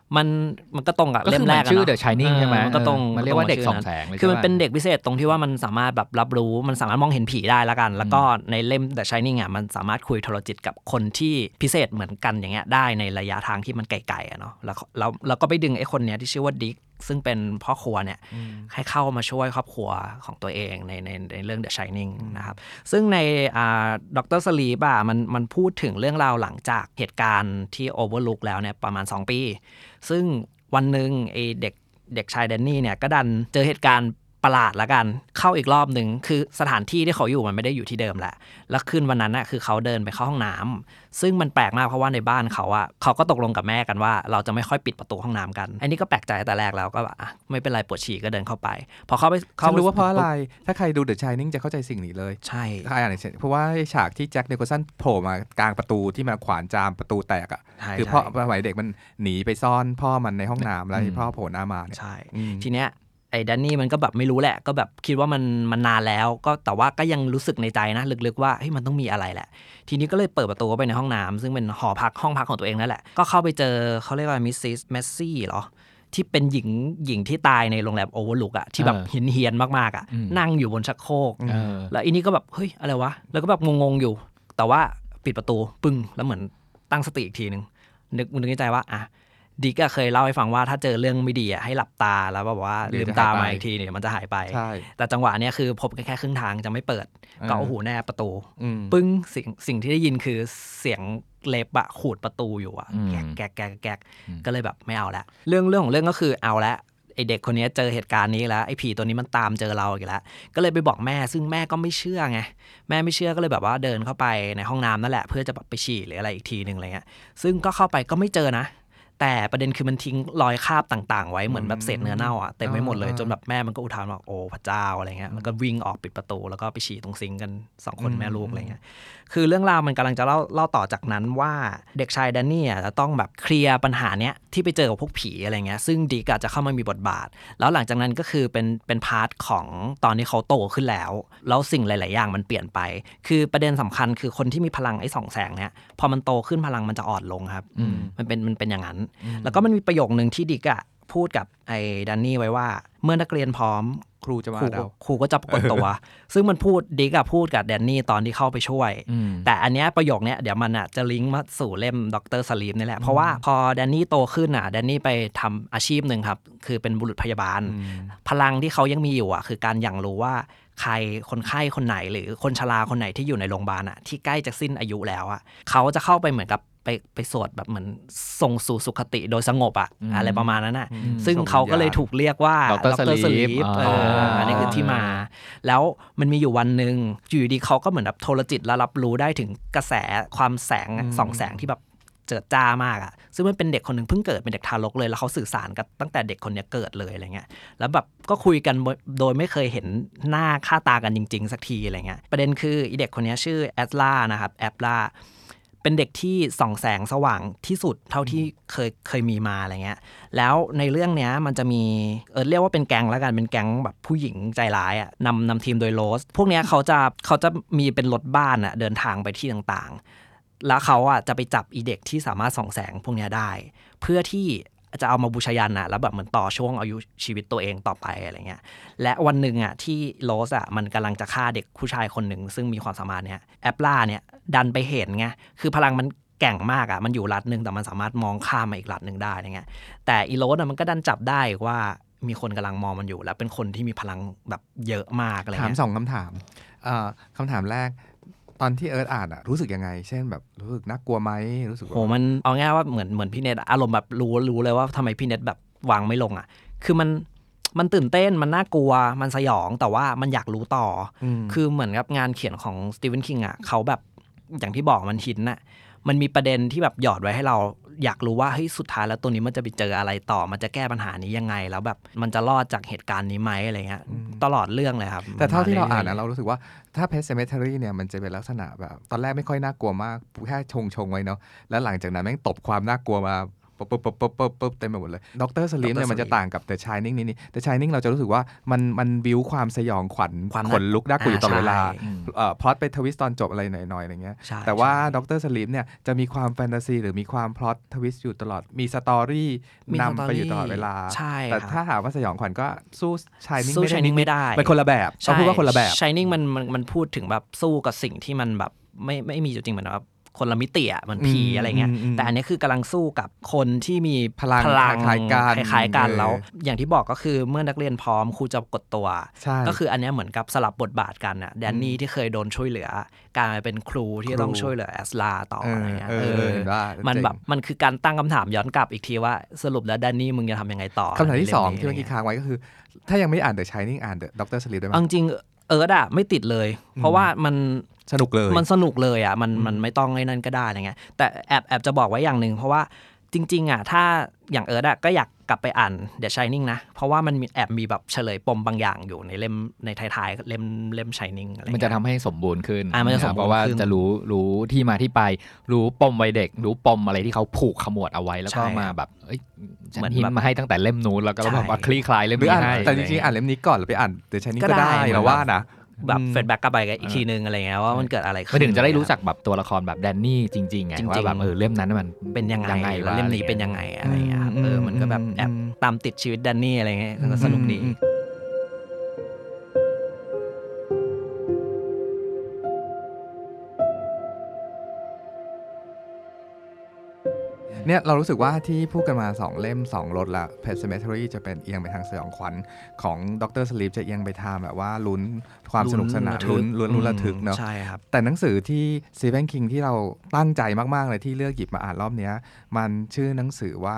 มันมันก็ตรงกับเล่มแรกนะชื่อ The Shining ใช่มั้ยก็ตรงมันเรียกว่าเด็กส่องแสงคือมันเป็นเด็กพิเศษตรงที่ว่ามันสามารถแบบรับรู้มันสามารถมองเห็นผีได้ละกันแล้วก็ในเล่ม The Shining อ่ะมันสามารถคุยโทรจิตกับคนที่พิเศษเหมือนกันอย่างเงี้ยได้ในระยะทางที่มันไกลๆอ่ะเนาะแล้วแล้วเราก็ไปดึงไอ้คนเนี้ยที่ชื่อว่าดิกซึ่งเป็นพ่อครัวเนี่ยให้เข้ามาช่วยครอบครัวของตัวเองในในในเรื่อง The Shining นะครับซึ่งในอ่า Doctor Sleep อ่ะมันมันพูดถึงเรื่องราวหลังจากเหตุการณ์ที่ Overlook แล้วเนี่ยประมาณสองปีซึ่งวันหนึ่งไอ้เด็กเด็กชายแดนนี่เนี่ยก็ดันเจอเหตุการณ์ประหลาดละกันเข้าอีกรอบนึงคือสถานที่ที่เขาอยู่มันไม่ได้อยู่ที่เดิมแหละแล้วคืนวันนั้นน่ะคือเขาเดินไปเข้าห้องน้ำซึ่งมันแปลกมากเพราะว่าในบ้านเขาอ่ะเขาก็ตกลงกับแม่กันว่าเราจะไม่ค่อยปิดประตูห้องน้ำกันอันนี้ก็แปลกใจแต่แรกแล้วก็อ่ะไม่เป็นไรปวดฉี่ก็เดินเข้าไปพอเข้าไปเขารู้ว่าเพราะอะไรถ้าใครดู The Shining จะเข้าใจสิ่งนี้เลยใช่ใครอ่านเพราะว่าฉากที่แจ็คนิโคลสันโผล่มากลางประตูที่มาขวานจามประตูแตกอ่ะคือเพราะสมัยเด็กมันหนีไปซ่อนพ่อมันในห้องน้ำแล้วพ่อโผล่หน้ามาใช่ทีเนี้ยไอ้แดนนี่มันก็แบบไม่รู้แหละก็แบบคิดว่ามันมันนานแล้วก็แต่ว่าก็ยังรู้สึกในใจนะลึกๆว่าเฮ้ยมันต้องมีอะไรแหละทีนี้ก็เลยเปิดประตูเข้าไปในห้องน้ำซึ่งเป็นหอพักห้องพักของตัวเองนั่นแหละก็เข้าไปเจอเขาเรียกว่ามิสซิสแมสซี่เหรอที่เป็นหญิงหญิงที่ตายในโรงแรมโอเวอร์ลุคอะที่แบบเฮี้ยนๆมากๆอะนั่งอยู่บนชักโครกแล้วอีนี่ก็แบบเฮ้ยอะไรวะแล้วก็แบบงงๆอยู่แต่ว่าปิดประตูปึ้งแล้วเหมือนตั้งสติอีกทีนึงนึกนึกในใจว่าอะดิ๊กก็เคยเล่าให้ฟังว่าถ้าเจอเรื่องไม่ดีให้หลับตาแล้วบอกว่าลืมตามาอีกทีเนี่ยมันจะหายไปแต่จังหวะนี้คือพบแค่ครึ่งทางจะไม่เปิดก็เอาหูแนบประตูปึ้งสิ่งสิ่งที่ได้ยินคือเสียงเล็บอะขูดประตูอยู่อะแก๊กแก๊กแก๊กแก๊กก็เลยแบบไม่เอาละเรื่องเรื่องของเรื่องก็คือเอาละไอเด็กคนนี้เจอเหตุการณ์นี้แล้วไอผีตัวนี้มันตามเจอเราอีกแล้วก็เลยไปบอกแม่ซึ่งแม่ก็ไม่เชื่อไงแม่ไม่เชื่อก็เลยแบบว่าเดินเข้าไปในห้องน้ำนั่นแหละเพื่อจะแบบไปฉี่หรืออะไรอีกทีนึงอะไรเงี้ยซึ่งก็เข้าไปก็ไม่เจอนะแต่ประเด็นคือมันทิ้งรอยคราบต่างๆไว้เหมือนแบบเศษเนื้อเน่าอ่ะเต็มไปหมดเลยจนแบบแม่มันก็อุทานว่าโอ้พระเจ้าอะไรเงี้ยแล้วก็วิ่งออกปิดประตูแล้วก็ไปฉี่ตรงซิงค์กันสองคนแม่ลูกอะไรเงี้ยคือเรื่องราวมันกำลังจะเล่าเล่าต่อจากนั้นว่าเด็กชายแดนนี่อ่ะจะต้องแบบเคลียร์ปัญหาเนี้ยที่ไปเจอกับพวกผีอะไรเงี้ยซึ่งดีกาจะเข้ามามีบทบาทแล้วหลังจากนั้นก็คือเป็นเป็นพาร์ทของตอนที่เขาโตขึ้นแล้วแล้วสิ่งหลายๆอย่างมันเปลี่ยนไปคือประเด็นสำคัญคือคนที่มีพลังไอ้ส่องแสงเนี้ยพอมันโตขึ้นพลังมันจะอ่อนลงครับมันเป็นมันเป็นอย่างนั้นแล้วก็มันมีประโยคนึงที่ดิกอะพูดกับไอ้ดันนี่ไว้ว่าเมื่อนักเรียนพร้อมครูจะมาเราครูก็จะปรากฏตัวซึ่งมันพูดดิกอะพูดกับแดนนี่ตอนที่เข้าไปช่วยแต่อันเนี้ยประโยคเนี้ยเดี๋ยวมันอะจะลิงก์มาสู่เล่มด็อกเตอร์สลีปนี่แหละเพราะว่าพอแดนนี่โตขึ้นอะแดนนี่ไปทำอาชีพนึงครับคือเป็นบุรุษพยาบาลพลังที่เขายังมีอยู่อะคือการอย่างรู้ว่าใครคนไข้คนไหนหรือคนชราคนไหนที่อยู่ในโรงพยาบาลอะที่ใกล้จะสิ้นอายุแล้วอะเขาจะเข้าไปเหมือนกับไปไปสวดแบบเหมือนส่งสู่สุคติโดยสงบอะอะไรประมาณนั้นน่ะซึ่งเขาก็เลยถูกเรียกว่าด็อกเตอร์สลีปเอออันนี้คือที่มาแล้วมันมีอยู่วันนึงอยู่ดีเขาก็เหมือนแบบโทรจิตและรับรู้ได้ถึงกระแสความแสงส่องแสงที่แบบเจิดจ้ามากอะซึ่งมันเป็นเด็กคนนึงเพิ่งเกิดเป็นเด็กทารกเลยแล้วเขาสื่อสารกันตั้งแต่เด็กคนนี้เกิดเลยอะไรเงี้ยแล้วแบบก็คุยกันโดยไม่เคยเห็นหน้าค่าตากันจริงๆสักทีอะไรเงี้ยประเด็นคือไอ้เด็กคนนี้ชื่อแอตลานะครับแอตลาเป็นเด็กที่ส่องแสงสว่างที่สุดเท่าที่เคยเคยมีมาอะไรเงี้ยแล้วในเรื่องเนี้ยมันจะมีเออเรียกว่าเป็นแก๊งแล้วกันเป็นแก๊งแบบผู้หญิงใจร้ายอ่ะนำนำทีมโดยโรสพวกเนี้ยเขาจะเขาจะมีเป็นรถบ้านอ่ะเดินทางไปที่ต่างๆแล้วเขาอ่ะจะไปจับอีเด็กที่สามารถส่องแสงพวกเนี้ยได้เพื่อที่จะเอามาบูชายันอ่ะแล้วแบบเหมือนต่อช่วงอายุชีวิตตัวเองต่อไปอะไรเงี้ยและวันหนึ่งอ่ะที่โรสอ่ะมันกำลังจะฆ่าเด็กผู้ชายคนหนึ่งซึ่งมีความสามารถเนี้ยแอปล่าเนี่ยดันไปเห็นไงคือพลังมันแกร่งมากอ่ะมันอยู่รัฐนึงแต่มันสามารถมองข้ามมาอีกรัฐนึงได้เงี้ยแต่อีโรสอ่ะมันก็ดันจับได้ว่ามีคนกำลังมองมันอยู่แล้วเป็นคนที่มีพลังแบบเยอะมากอะไรเงี้ยถามสองคำถามเอ่อคำถามแรกตอนที่เอิร์ธอ่านอ่ะรู้สึกยังไงเช่นแบบรู้สึกน่ากลัวไหมรู้สึกโหมันเอาง่ายว่าเหมือนเหมือนพี่เนทอารมณ์แบบรู้รู้เลยว่าทำไมพี่เนทแบบวางไม่ลงอ่ะคือมันมันตื่นเต้นมันน่ากลัวมันสยองแต่ว่ามันอยากรู้ต่อคือเหมือนกับงานเขียนของ Stephen King อ่ะเขาแบบอย่างที่บอกมันหินน่ะมันมีประเด็นที่แบบหยอดไว้ให้เรา อยากรู้ว่าเฮ้ยสุดท้ายแล้วตัวนี้มันจะไปเจออะไรต่อมันจะแก้ปัญหานี้ยังไงแล้วแบบมันจะรอดจากเหตุการณ์นี้ไหมอะไรเงี้ยตลอดเรื่องเลยครับแต่เท่าที่เราอ่านนะเรารู้สึกว่าถ้า Pet Sematary เนี่ยมันจะเป็นลักษณะแบบตอนแรกไม่ค่อยน่ากลัวมากแค่ชงๆไว้เนาะแล้วหลังจากนั้นแม่งตบความน่ากลัวมาปุ๊บปุ๊บปุ๊บปุ๊บปุ๊บปุ๊บเต็มไปหมดเลย Doctor Sleep เนี่ยมันจะต่างกับ The Shining นี่ The Shining เราจะรู้สึกว่ามันมันบิ้วความสยองขวัญขนลุกน่ากลัวอยู่ตลอดเวลาเอ่อพล็อตไปทวิสต์ตอนจบอะไรหน่อยๆอะไรเงี้ยแต่ว่า Doctor Sleep เนี่ยจะมีความแฟนตาซีหรือมีความพล็อตทวิสต์อยู่ตลอดมีสตอรี่นำไปอยู่ตลอดเวลาแต่ถ้าหาว่าสยองขวัญก็สู้ Shining ไม่ได้เป็นคนละแบบต้องพูดว่าคนละแบบ Shining มันมันพูดถึงแบบสู้กับสิ่งที่มันแบบไม่ไม่มีอยู่จริงเหมือนแบบคนละมิติอ่ะเหมือนผีอะไรเงี้ยแต่อันนี้คือกำลังสู้กับคนที่มีพลังคล้ายกันคล้ายกันแล้วอย่างที่บอกก็คือเมื่อนักเรียนพร้อมครูจะกดตัวก็คืออันนี้เหมือนกับสลับบทบาทกันอ่ะแดนนี่ที่เคยโดนช่วยเหลือกลายเป็นครูที่ต้องช่วยเหลือแอสลาต่ออะไรเงี้ยมันแบบมันคือการตั้งคำถามย้อนกลับอีกทีว่าสรุปแล้วแดนนี่มึงจะทำยังไงต่อคำถามที่สองที่เมื่อกี้ค้างไว้ก็คือถ้ายังไม่อ่าน The Shining อ่าน The Doctor Sleep ได้มั้ยจริงเอิร์ธอ่ะไม่ติดเลยเพราะว่ามันสนุกเลยมันสนุกเลยอ่ะมันมันไม่ต้องไอ้นั่นก็ได้อะไรเงี้ยแต่แอบแอบจะบอกไว้อย่างหนึ่งเพราะว่าจริงๆอ่ะถ้าอย่างเอิร์ธอ่ะก็อยากกลับไปอ่าน The Shining นะเพราะว่ามันมีแอบมีแบบเฉลยปมบางอย่างอยู่ในเล่มในท้ายๆเล่มเล่ม Shining อะไรมันจะทำให้สมบูรณ์ขึ้นอ่ะมันจะสมบูรณ์เพราะว่าจะรู้รู้ที่มาที่ไปรู้ปมวัยเด็กรู้ปมอะไรที่เขาผูกขมวดเอาไว้แล้วก็มาแบบเอ้ยเหมือนมาให้ตั้งแต่เล่มนู้นแล้วก็แบบว่าคลี่คลายเล่มนี้ให้แต่จริงๆอ่านเล่มนี้ก่อนแล้วไปอ่าน The Shining ก็ได้เราว่านะแบบเฟดแบ็กกลับไปอีกทีนึงอะไรเงี้ยว่ามันเกิดอะไรขึ้นถึงจะได้รู้จักแบบตัวละครแบบแดนนี่จริงๆไงว่าแบบเออเล่มนั้นมันเป็นยังไงแล้วเล่มนี้เป็นยังไงอะไรเงี้ยเออมันก็แบบแอบตามติดชีวิตแดนนี่อะไรเงี้ยสนุกดีเนี่ยเรารู้สึกว่าที่พูดกันมาสองเล่มสองรสละ Pet Sematary จะเป็นเอียงไปทางสยองขวัญของ Doctor Sleep จะเอียงไปทางแบบว่าลุ้นความสนุกสนานลุ้นลุ้นระทึกเนาะใช่ครับแต่หนังสือที่ Stephen King ที่เราตั้งใจมากๆเลยที่เลือกหยิบมาอ่านรอบเนี้ยมันชื่อหนังสือว่า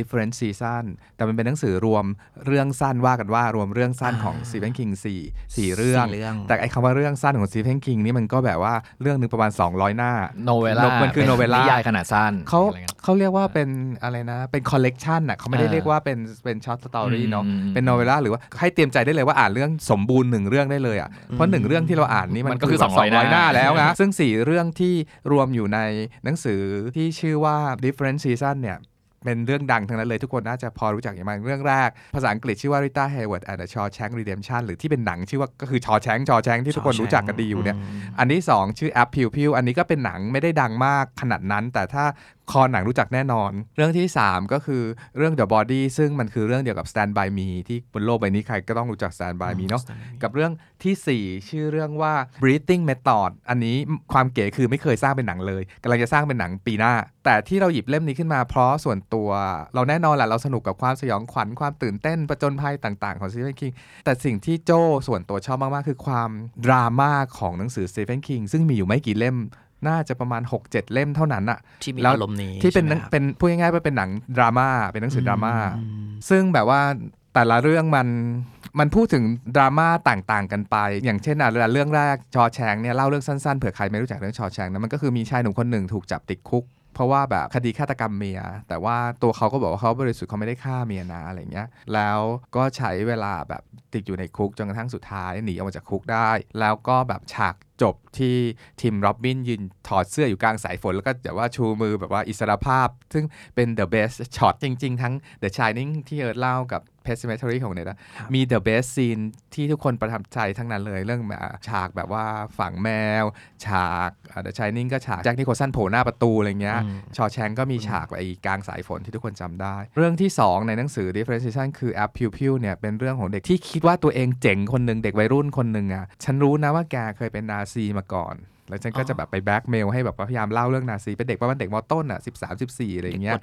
Different Seasons แต่มันเป็นหนังสือรวมเรื่องสั้นว่ากันว่ารวมเรื่องสั้นของ Stephen King สี่ สี่เรื่องแต่ไอ้คำว่าเรื่องสั้นของ Stephen King นี่มันก็แบบว่าเรื่องนึงประมาณสองร้อยหน้าโนเวล่ามันคือโนเวล่านิยายขนาดสั้นเขาเขาเรียกว่าเป็นอะไรนะเป็นคอลเลคชันน่ะเขาไม่ได้เรียกว่าเป็นเป็นช็อตสตอรี่เนาะเป็นโนเวล่าหรือว่าให้เตรียมใจได้เลยว่าอ่านเรื่องสมบูรณ์หนึ่งเรื่องได้เลยอ่ะเพราะหนึ่งเรื่องที่เราอ่านนี่มันก็คือสองร้อยหน้าแล้วนะซึ่งสี่เรื่องที่รวมอยู่ในหนังสือที่ชื่อว่า Different Seasons เนี่ยเป็นเรื่องดังทั้งนั้นเลยทุกคนน่าจะพอรู้จักอย่างมากเรื่องแรกภาษาอังกฤษชื่อว่า Rita Hayworth and the Shawshank Redemption หรือที่เป็นหนังชื่อว่าก็คือ Shawshank Shawshank ที่ทุกคนรู้จักกันดีอยู่เนี่ยอันที่สองชื่อ Apt Pupil อันนี้ก็เป็นหนังไม่ได้ดังมากขนาดนั้นแต่ถ้าคอหนังรู้จักแน่นอนเรื่องที่สามก็คือเรื่อง The Body ซึ่งมันคือเรื่องเดียวกับ Stand by Me ที่บนโลกใบนี้ใครก็ต้องรู้จัก Stand by Me เนาะกับเรื่องที่สี่ชื่อเรื่องว่า Breathing Method อันนี้ความเก๋คือไม่เคยสร้างเป็นหนังเลยกำลังจะสร้างเป็นหนังปีหน้าแต่ที่เราหยิบเล่มนี้ขึ้นมาเพราะส่วนตัวเราแน่นอนแหละเราสนุกกับความสยองขวัญความตื่นเต้นประจนภัยต่างๆของ Stephen King แต่สิ่งที่โจ้ส่วนตัวชอบมากๆคือความดราม่าของหนังสือ Stephen King ซึ่งมีอยู่ไม่กี่เล่มน่าจะประมาณ หกเจ็ด เล่มเท่านั้นน่ะที่มีอารมณ์นี้ที่เป็นเป็นพูดง่ายๆว่าเป็นหนังดราม่าเป็นหนังสือดราม่าซึ่งแบบว่าแต่ละเรื่องมันมันพูดถึงดราม่าต่างๆกันไปอย่างเช่นอ่ะเรื่องแรกชอแชงเนี่ยเล่าเรื่องสั้นๆเผื่อใครไม่รู้จักเรื่องชอแชงนะมันก็คือมีชายหนุ่มคนหนึ่งถูกจับติดคุกเพราะว่าแบบคดีฆาตกรรมเมียแต่ว่าตัวเขาก็บอกว่าเขาบริสุทธิ์เขาไม่ได้ฆ่าเมียนะอะไรเงี้ยแล้วก็ใช้เวลาแบบติดอยู่ในคุกจนกระทั่งสุดท้ายหนีออกมาจากคุกได้แล้วก็แบบฉากจบที่ทีมโรบินยืนถอดเสื้ออยู่กลางสายฝนแล้วก็แบบว่าชูมือแบบว่าอิสรภาพซึ่งเป็น the best shot จริงๆทั้ง The Shining ที่เอิร์ธเล่ากับ Pet Sematary ของเนี่ยนะมี the best scene ที่ทุกคนประทับใจทั้งนั้นเลยเรื่องฉากแบบว่าฝังแมวฉาก The Shining ก็ฉากแจ็คนิโคลสันโผล่หน้าประตูอะไรเงี้ยชอแชงก็มีฉากไอ้กลางสายฝนที่ทุกคนจำได้เรื่องที่สองในหนังสือ Different Seasons คือ Apt Pupil เนี่ยเป็นเรื่องของเด็กที่คิดว่าตัวเองเจ๋งคนนึงเด็กวัยรุ่นคนนึงอ่ะฉันรู้นะว่าแกเคยเป็นนาซีมาก่อนแล้วฉันก็จะแบบไปแบล็กเมลให้แบบพยายามเล่าเรื่องนาซีเป็นเด็กประมาณเด็กม.ต้นอ่ะสิบสาม สิบสี่อะไรอย่างเงี้ย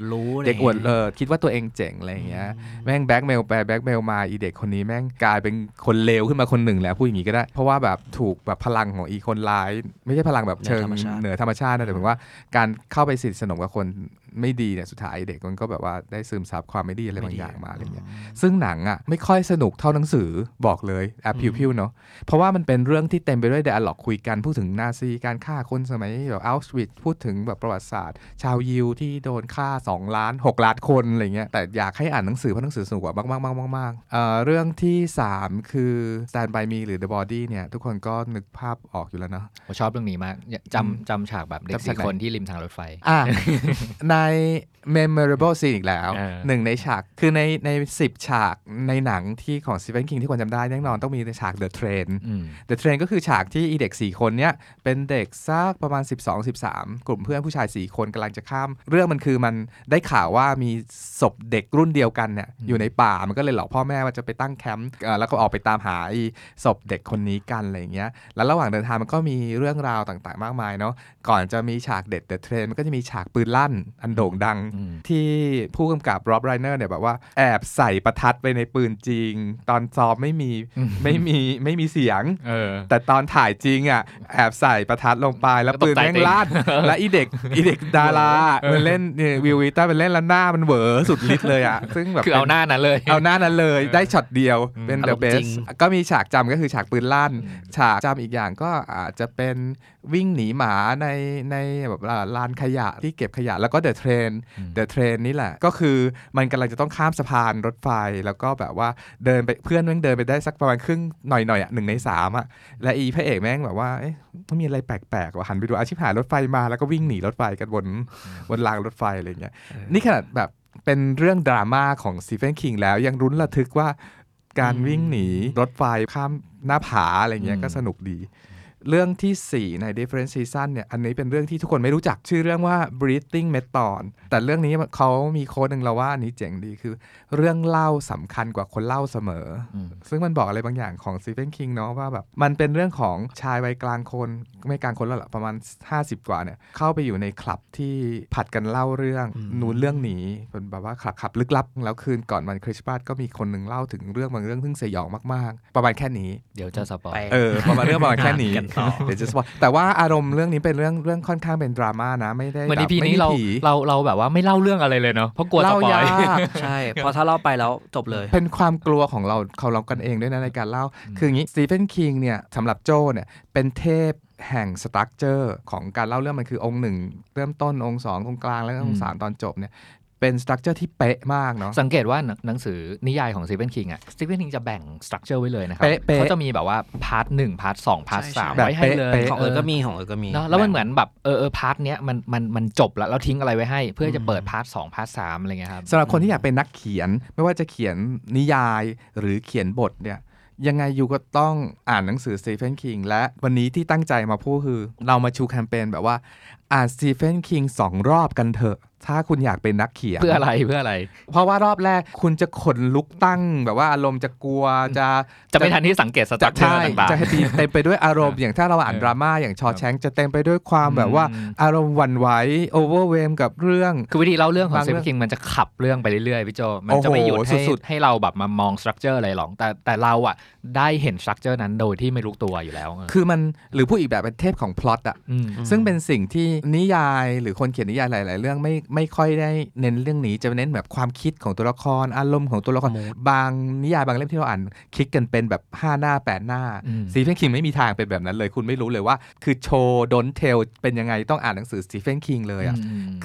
เด็กอวดเออคิดว่าตัวเองเจ๋งอะไรอย่างเงี้ยแม่งแบล็กเมลไปแบล็กเมลมาอีเด็กคนนี้แม่งกลายเป็นคนเลวขึ้นมาคนหนึ่งแล้วพูดอย่างงี้ก็ได้เพราะว่าแบบถูกแบบพลังของอีคนร้ายไม่ใช่พลังแบบเชิงเหนือธรรมชาตินะแต่หมายว่าการเข้าไปสนิทสนมกับคน ไม่ดีเนี่ยสุดท้ายเด็กมันก็แบบว่าได้ซึมซับความไม่ดีอะไรบางอย่างมาอะไรเงี้ยซึ่งหนังอ่ะไม่ค่อยสนุกเท่าหนังสือบอกเลยอ่ะพิวๆเนาะเพราะว่ามันเป็นเรื่องที่เต็มไปด้วยไดอะล็อกคุยกันพูดถึงนาซีการฆ่าคนสมัยแบบอัลชวิทซ์พูดถึงแบบประวัติศาสตร์ชาวยิวที่โดนฆ่าสองล้านหกล้านคนอะไรเงี้ยแต่อยากให้อ่านหนังสือเพราะหนังสือสนุกกว่ามากๆๆๆเอ่อเรื่องที่สามคือ Stand by Me หรือ The Body เนี่ยทุกคนก็นึกภาพออกอยู่แล้วเนาะผมชอบเรื่องนี้มากจำจำฉากแบบเด็กสี่คนที่ริมทางรถไฟอ่ะใน memorable scene อีกแล้วหนึ่งในฉากคือในในสิบฉากในหนังที่ของ Stephen King ที่คนจำได้แน่นอนต้องมีในฉาก The Train The Train ก็คือฉากที่อีเด็กสี่คนเนี้ยเป็นเด็กสักประมาณสิบสอง สิบสามกลุ่มเพื่อนผู้ชายสี่คนกำลังจะข้ามเรื่องมันคือมันได้ข่าวว่ามีศพเด็กรุ่นเดียวกันเนี่ยอยู่ในป่ามันก็เลยหลอกพ่อแม่ว่าจะไปตั้งแคมป์แล้วก็ออกไปตามหาศพเด็กคนนี้กันอะไรอย่างเงี้ยแล้วระหว่างเดินทางมันก็มีเรื่องราวต่างๆมากมายเนาะก่อนจะมีฉากเด็ด The Train มันก็จะมีฉากปืนลั่นอันโด่งดังที่ผู้กำกับร็อบไรเนอร์เนี่ยแบบว่าแอบใส่ประทัดไปในปืนจริงตอนซ้อมไม่มีไม่มีไม่มีเสียงแต่ตอนถ่ายจริงอ่ะแอบใส่ประทัดลงไปแล้วปืนแม่งลั่นแล้วอีเด็กอีเด็กดารามันเล่นวิววิต้ามันเล่นแล้วหน้ามันเหวอสุดฤทธิ์เลยอ่ะซึ่งแบบคือเอาหน้านั้นเลยเอาหน้านั้นเลยได้ช็อตเดียวเป็นเดอะเบสก็มีฉากจำก็คือฉากปืนลั่นฉากจำอีกอย่างก็อาจจะเป็นวิ่งหนีหมาในในแบบลานขยะที่เก็บขยะแล้วก็เดอะเทรนเดอะเทรนนี่แหละก็คือมันกำลังจะต้องข้ามสะพานรถไฟแล้วก็แบบว่าเดินไปเพื่อนแม่งเดินไปได้สักประมาณครึ่งหน่อยๆ อ่ะหนึ่งในสามอ่ะและอีพระเอกแม่งแบบว่าเอ๊ะมันมีอะไรแปลกๆว่ะหันไปดูอาชิบหายรถไฟมาแล้วก็วิ่งหนีรถไฟกันบนบนรางรถไฟอะไรอย่างเงี้ยนี่ขนาดแบบเป็นเรื่องดราม่าของ Stephen King แล้วยังรุ้นระทึกว่าการวิ่งหนีรถไฟข้ามหน้าผาอะไรเงี้ยก็สนุกดีเรื่องที่สี่ใน Different Seasons เนี่ยอันนี้เป็นเรื่องที่ทุกคนไม่รู้จักชื่อเรื่องว่า Breathing Method แต่เรื่องนี้เขามีโค้ดหนึ่งเราว่าอันนี้เจ๋งดีคือเรื่องเล่าสำคัญกว่าคนเล่าเสมอซึ่งมันบอกอะไรบางอย่างของ Stephen King เนาะว่าแบบมันเป็นเรื่องของชายวัยกลางคนไม่กลางคนแล้วล่ะประมาณห้าสิบกว่าเนี่ยเข้าไปอยู่ในคลับที่ผัดกันเล่าเรื่องนู้นเรื่องนี้เป็นแบบว่าคลับคลับลึกลับแล้วคืนก่อนวันคริสต์มาสก็มีคนนึงเล่าถึงเรื่องบางเรื่องซึ่งสยองมากๆประมาณแค่นี้เดี๋ยวจะสปอยเออประมาณเรื่องประมาณแค่นี้เดี๋ยวจะสปอยแต่ว่าอารมณ์เรื่องนี้เป็นเรื่องเรื่องค่อนข้างเป็นดราม่านะไม่ได้แบบไม่มีผีเราเราแบบว่าไม่เล่าเรื่องอะไรเลยเนาะเพราะกลัวสปอยใช่พอถ้าเล่าไปแล้วจบเลยเป็นความกลัวของเราเขาเรากันเองด้วยนะในการเล่าคืออย่างนี้สตีเฟนคิงเนี่ยสำหรับโจเนี่ยเป็นเทพแห่งสตรัคเจอร์ของการเล่าเรื่องมันคือองค์หนึ่งเริ่มต้นองค์สององค์กลางแล้วองค์สามตอนจบเนี่ยเป็นสตรัคเจอร์ที่เป๊ะมากเนาะสังเกตว่าหนังสือนิยายของ Stephen King อ่ะ Stephen King จะแบ่งสตรัคเจอร์ไว้เลยนะครับเขาจะมีแบบว่าพาร์ทหนึ่งพาร์ทสองพาร์ทสามไว้ให้เลยของเออก็มีของเออก็มีแล้วมันเหมือนแบบเออๆพาร์ทเนี้ยมันมันมันจบแล้วแล้วทิ้งอะไรไว้ให้เพื่อจะเปิดพาร์ทสองพาร์ทสามอะไรเงี้ยครับสำหรับคนที่อยากเป็นนักเขียนไม่ว่าจะเขียนนิยายหรือเขียนบทเนี่ยยังไงอยู่ก็ต้องอ่านหนังสือ Stephen King และวันนี้ที่ตั้งใจมาพูดคือเรามาชูแคมเปญแบบว่าอ่าน Stephen King สองรอบกันเถอะถ้าคุณอยากเป็นนักเขียนเพื่ออะไรเพื่ออะไรเพราะว่ารอบแรกคุณจะขนลุกตั้งแบบว่าอารมณ์จะกลัวจะจะไม่ทันที่สังเกตสตรัคเจอร์ต่างๆจะเต็มไปด้วยอารมณ์อย่างถ้าเราอ่านดราม่าอย่างชอว์แชงค์จะเต็มไปด้วยความแบบว่าอารมณ์หวั่นไหวโอเวอร์เวมกับเรื่องคือวิธีเล่าเรื่องของ Stephen King มันจะขับเรื่องไปเรื่อยๆพี่โจมันจะไม่หยุดให้ให้เราแบบมามองสตรัคเจอร์อะไรหรอกแต่แต่เราอ่ะได้เห็นสตรัคเจอร์นั้นโดยที่ไม่รู้ตัวอยู่แล้วคือมันหรือพูดอีกแบบเป็นเทพของพล็อตอ่ะซึ่งเป็นสิ่งที่นิยายหรือคนเขียนนิยายหลายๆเรื่องไม่ไม่ค่อยได้เน้นเรื่องนี้จะเน้นแบบความคิดของตัวละครอารมณ์ของตัวละครบางนิยายบางเล่มที่เราอ่านคิดกันเป็นแบบห้าหน้าแปดหน้าสตีเฟนคิงไม่มีทางเป็นแบบนั้นเลยคุณไม่รู้เลยว่าคือโชว์ดอนเทลเป็นยังไงต้องอ่านหนังสือสตีเฟนคิงเลยอ่ะ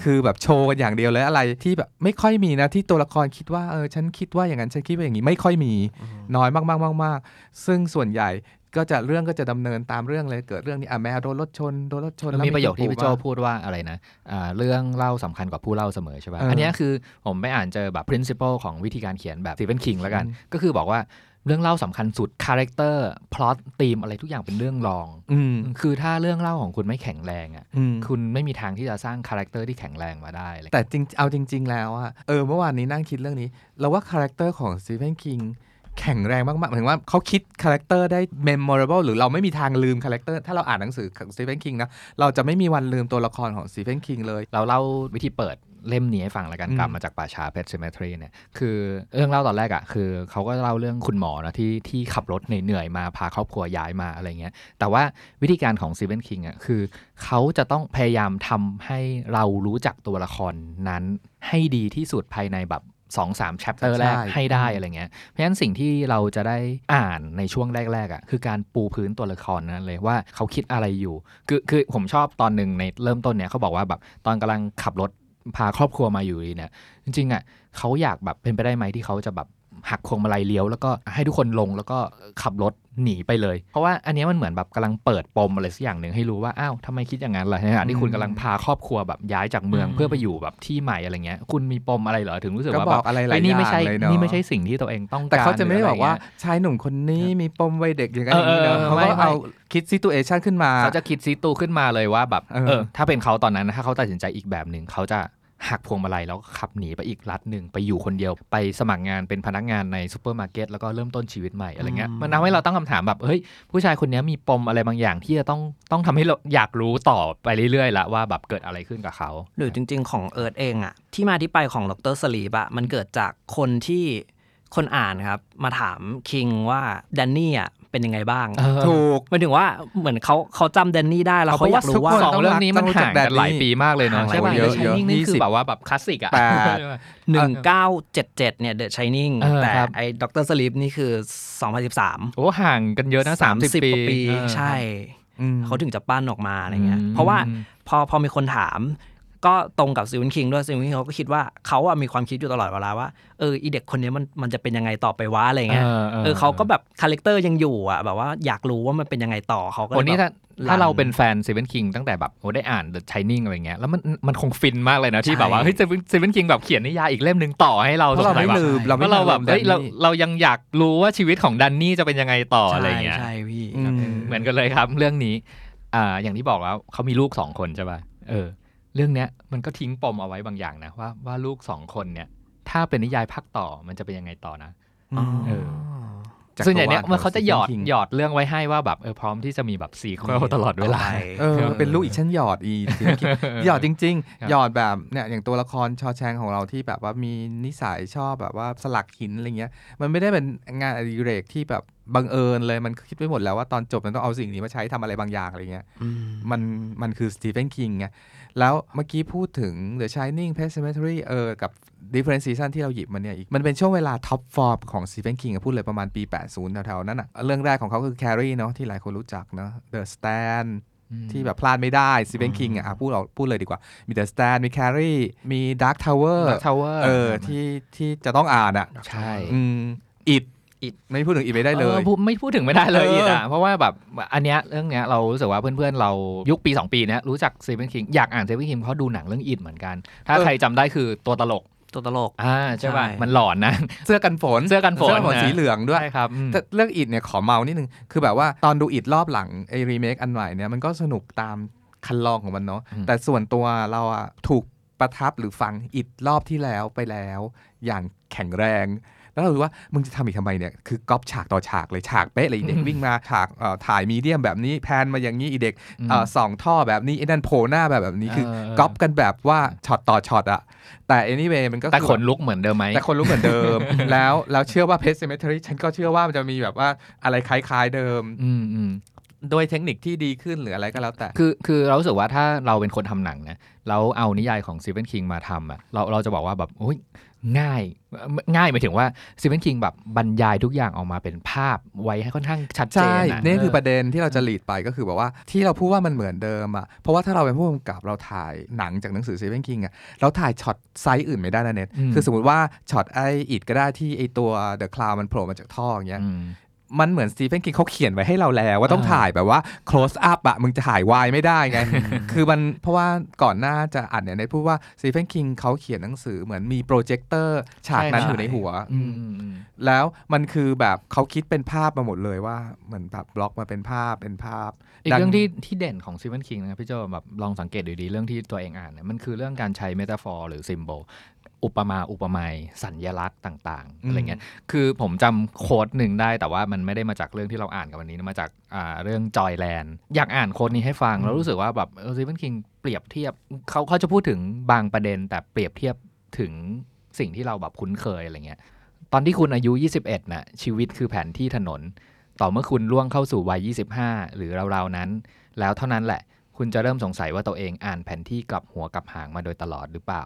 คือแบบโชว์กันอย่างเดียวเลยอะไรที่แบบไม่ค่อยมีนะที่ตัวละครคิดว่าเออฉันคิดว่าอย่างนั้นฉันคิดว่าอย่างนี้ไม่ค่อยมีน้อยมากๆๆซึ่งส่วนใหญ่ก็จะเรื่องก็จะดำเนินตามเรื่องเลยเกิดเรื่องนี้อ่ะแมวโดนรถชนโดนรถชนแล้วมีประโยคที่พี่โจพูดว่าอะไรนะอ่าเรื่องเล่าสำคัญกว่าผู้เล่าเสมอใช่ป่ะอันนี้คือผมไปอ่านเจอแบบ principle ของวิธีการเขียนแบบ Stephen King แล้วกันก็คือบอกว่าเรื่องเล่าสำคัญสุดคาแรคเตอร์พล็อตธีมอะไรทุกอย่างเป็นเรื่องรองคือถ้าเรื่องเล่าของคุณไม่แข็งแรงอ่ะคุณไม่มีทางที่จะสร้างคาแรคเตอร์ที่แข็งแรงมาได้แต่จริงเอาจริงๆแล้วอ่ะเออเมื่อวานนี้นั่งคิดเรื่องนี้เราว่าคาแรคเตอร์ของ Stephen Kingแข็งแรงมากๆหมายถึงว่าเขาคิดคาแรคเตอร์ได้ memorable หรือเราไม่มีทางลืมคาแรคเตอร์ถ้าเราอ่านหนังสือของ Stephen King นะเราจะไม่มีวันลืมตัวละครของ Stephen King เลยเราเล่าวิธีเปิด เล่มนี้ให้ฟังละกันกลับมาจากป่าช้า Pet Sematary เนี่ยคือเรื่องเล่าตอนแรกอ่ะคือเขาก็เล่าเรื่องคุณหมอนะที่ที่ขับรถเหนื่อยๆมาพาครอบครัวย้ายมาอะไรเงี้ยแต่ว่าวิธีการของ Stephen King อ่ะคือเขาจะต้องพยายามทำให้เรารู้จักตัวละครนั้นให้ดีที่สุดภายในแบบสองถึงสาม chapter แรกให้ได้อะไรเงี้ยเพราะฉะนั้นสิ่งที่เราจะได้อ่านในช่วงแรกๆอ่ะคือการปูพื้นตัวละครนั่นเลยว่าเขาคิดอะไรอยู่คือคือผมชอบตอนนึงในเริ่มต้นเนี่ยเขาบอกว่าแบบตอนกำลังขับรถพาครอบครัวมาอยู่ดีเนี่ยจริงๆอ่ะเขาอยากแบบเป็นไปได้ไหมที่เขาจะแบบหักพวงมาลัยเลี้ยวแล้วก็ให้ทุกคนลงแล้วก็ขับรถหนีไปเลยเพราะว่าอันนี้มันเหมือนแบบกำลังเปิดปมอะไรสักอย่างนึงให้รู้ว่าอ้าวทำไมคิดอย่างนั้นล่ะในขณะที่คุณกำลังพาครอบครัวแบบย้ายจากเมืองเพื่อไปอยู่แบบที่ใหม่อะไรเงี้ยคุณมีปมอะไรเหรอถึงรู้สึกว่าแบบไอ้นี่ไม่ใช่นี่ไม่ใช่สิ่งที่ตัวเองต้องการแต่เขาจะไม่บอกว่าชายหนุ่มคนนี้มีปมวัยเด็กอย่างนั้นอย่างนี้นะเขาก็เอาคิดซิตูเอชั่นขึ้นมาเขาจะคิดซิตูขึ้นมาเลยว่าแบบเออถ้าเป็นเขาตอนนั้นถ้าเขาตัดสินใจอีกแบบนึงเขาจะหักพวงมาลัยแล้วขับหนีไปอีกรัฐหนึ่งไปอยู่คนเดียวไปสมัครงานเป็นพนักงานในซูเปอร์มาร์เก็ตแล้วก็เริ่มต้นชีวิตใหม่อะไรเงี้ยมันทำให้เราตั้งคำถามแบบเฮ้ยผู้ชายคนนี้มีปมอะไรบางอย่างที่จะต้องต้องทำให้เราอยากรู้ต่อไปเรื่อยๆละว่าแบบเกิดอะไรขึ้นกับเขาหรือจริงๆของเอิร์ธเองอะที่มาที่ไปของด็อกเตอร์สลีปอะมันเกิดจากคนที่คนอ่านครับมาถามคิงว่าแดนนี่อะเป็นยังไงบ้างถูกหมายถึงว่าเหมือนเขาเขาจำแดนนี่ได้แล้วเขาอยากรู้ว่าสองเรื่องนี้มันห่างกันหลายปีมากเลยเนาะใช่ป่ะเดอะชายนิ่งนี่คือแบบว่าแบบคลาสสิกอะหนึ่งเก้าเจ็ดเจ็ดเนี่ยเดอะชายนิ่งแต่ไอ้ด็อกเตอร์สลีปนี่คือสองพันสิบสามโอ้ห่างกันเยอะนะสามสิบปีใช่เขาถึงจะปั้นออกมาอะไรเงี้ยเพราะว่าพอพอมีคนถามก็ตรงกับซิวินคิงด้วยซิวินคิงเขาก็คิดว่าเขาอะมีความคิดอยู่ตลอดเวลาว่าเอออีเด็กคนนี้มันมันจะเป็นยังไงต่อไปวะอะไรเงี้ยเออเขาก็แบบคาแรคเตอร์ยังอยู่อะแบบว่าอยากรู้ว่ามันเป็นยังไงต่อเขาก็เลยแบบถ้าเราเป็นแฟน Stephen King ตั้งแต่แบบโอ้ได้อ่าน The Shining อะไรเงี้ยแล้วมันมันคงฟินมากเลยนะที่แบบว่าเฮ้ย Stephen King แบบเขียนนิยายอีกเล่มนึงต่อให้เราสงสัยแบบว่าเราแบบเฮ้ยเราเรายังอยากรู้ว่าชีวิตของดันนี่จะเป็นยังไงต่ออะไรเงี้ยใช่พี่เหมือนกันเลยครับเรื่องนี้อ่าอย่างที่บอกแล้วเขามีลูกสองคนใช่ป่ะเออเรื่องเนี้ยมันก็ทิ้งปมเอาไว้บางอย่างนะว่าว่าลูกสองคนเนี่ยถ้าเป็นนิยายภาคต่อมันจะเป็นยังไงต่อนะเออซึ่งอย่างเนี้ยมันเขาจะหยอดหยอดเรื่องไว้ให้ว่าแบบเออพร้อมที่จะมีแบบซีเควลตลอดเวลาเออเป็นลูกอีกชั้นหยอดอีหยอดจริงๆหยอดแบบเนี่ยอย่างตัวละครชอแชงของเราที่แบบว่ามีนิสัยชอบแบบว่าสลักหินอะไรเงี้ยมันไม่ได้เป็นงานอดิเรกที่แบบบังเอิญเลยมันคิดไว้หมดแล้วว่าตอนจบมันต้องเอาสิ่งนี้มาใช้ทำอะไรบางอย่างอะไรเงี้ยมันมันคือสตีเฟนคิงไงแล้วเมื่อกี้พูดถึง The Shining, Pet Sematary เออกับ Different Seasons ที่เราหยิบมาเนี่ยอีกมันเป็นช่วงเวลาท็อปฟอร์มของ Stephen King พูดเลยประมาณปีแปดสิบแถวๆนั้นน่ะเรื่องแรกของเขาคือ Carrie เนาะที่หลายคนรู้จักเนาะ The Stand ที่แบบพลาดไม่ได้ Stephen King อ่ะพูดเอาพูดเลยดีกว่ามี The Stand มี Carrie มี Dark Tower Dark Tower เออที่ที่จะต้องอ่านอ่ะใช่อืม Itไม่พูดถึงอีกไม่ได้เลยไม่พูดถึงไม่ได้เลยอีกอ่ะเพราะว่าแบบอันเนี้ยเรื่องเนี้ยเรารู้สึกว่าเพื่อนๆเรายุคปีสองปีเนี้ยรู้จักสตีเฟนคิงอยากอ่านสตีเฟนคิงเพราะดูหนังเรื่องอิทเหมือนกันถ้าใครจำได้คือตัวตลกตัวตลกอ่าใช่ป่ะมันหลอนนะเสื้อกันฝนเสื้อกันฝนเสื้อกันฝนสีเหลืองด้วยครับแต่เรื่องอิทเนี่ยขอเมานิดนึงคือแบบว่าตอนดูอิทรอบหลังไอ้รีเมคอันใหม่เนี่ยมันก็สนุกตามคันลองของมันเนาะแต่ส่วนตัวเราอ่ะถูกประทับหรือฟังอิทรอบที่แล้วไปแล้วอย่างแข็งแรงแล้วเราดูว่ามึงจะทำอีกทำไมเนี่ยคือก๊อปฉากต่อฉากเลยฉากเป๊ะเลยเด็กวิ่งมาฉากถ่ายมีเดียมแบบนี้แพนมาอย่างนี้อีเด็กสองท่อแบบนี้ไอ้นั่นโผล่หน้าแบบแบบนี้คือก๊อปกันแบบว่าช็อตต่อช็อตอะแต่ anyway มันก็แต่คนลุกเหมือนเดิมไหมแต่คนลุกเหมือนเดิม แล้วเราเชื่อว่า Pet Sematary ฉันก็เชื่อว่ามันจะมีแบบว่าอะไรคล้ายๆเดิมโดยเทคนิคที่ดีขึ้นหรืออะไรก็แล้วแต่คือคือเรารู้สึกว่าถ้าเราเป็นคนทำหนังนะเราเอานิยายของ Stephen King มาทำอะเราเราจะบอกว่าแบบโอ้ยง่ายง่ายหมายถึงว่า Stephen King แบบบรรยายทุกอย่างออกมาเป็นภาพไว้ให้ค่อนข้างชัดเจนนะนี่คือประเด็นที่เราจะหลีดไปก็คือแบบว่าที่เราพูดว่ามันเหมือนเดิมอ่ะเพราะว่าถ้าเราเป็นผู้กำกับเราถ่ายหนังจากหนังสือ Stephen King อ่ะเราถ่ายช็อตไซส์อื่นไม่ได้นะเน็ตคือสมมุติว่าช็อตไอ้อิดก็ได้ที่ไอ้ตัว The Cloud มันโผล่มาจากท่ออย่างเงี้ยมันเหมือน Stephen King เขาเขียนไว้ให้เราแล้วว่าต้องถ่ายแบบว่า close up อ่ะมึงจะถ่ายวายไม่ได้ไง คือมันเพราะว่าก่อนหน้าจะอัดเนี่ยได้พูดว่า Stephen King เขาเขียนหนังสือเหมือนมีโปรเจคเตอร์ฉากนั้นอยู่ในหัวแล้วมันคือแบบเขาคิดเป็นภาพมาหมดเลยว่าเหมือนแบบบล็อกมาเป็นภาพเป็นภาพอีกเรื่องที่ที่เด่นของ Stephen King นะครับพี่โจแบบลองสังเกตดูดีเรื่องที่ตัวเองอ่านเนี่ยมันคือเรื่องการใช้เมตาฟอร์หรือซิมโบล อุปมาอุปไมยสัญลักษณ์ต่างๆอะไรเงี้ยคือผมจำโค้ดหนึ่งได้แต่ว่ามันไม่ได้มาจากเรื่องที่เราอ่านกันวันนี้มาจากเรื่อง Joyland อยากอ่านโค้ดนี้ให้ฟังแล้วรู้สึกว่าแบบStephen Kingเปรียบเทียบเขาเขาจะพูดถึงบางประเด็นแต่เปรียบเทียบถึงสิ่งที่เราแบบคุ้นเคยอะไรเงี้ยตอนที่คุณอายุยี่สิบเอ็ดน่ะชีวิตคือแผนที่ถนนต่อเมื่อคุณล่วงเข้าสู่วัยยี่สิบห้าหรือราวๆนั้นแล้วเท่านั้นแหละคุณจะเริ่มสงสัยว่าตัวเองอ่านแผนที่กลับหัวกลับหางมาโดยตลอดหรือเปล่า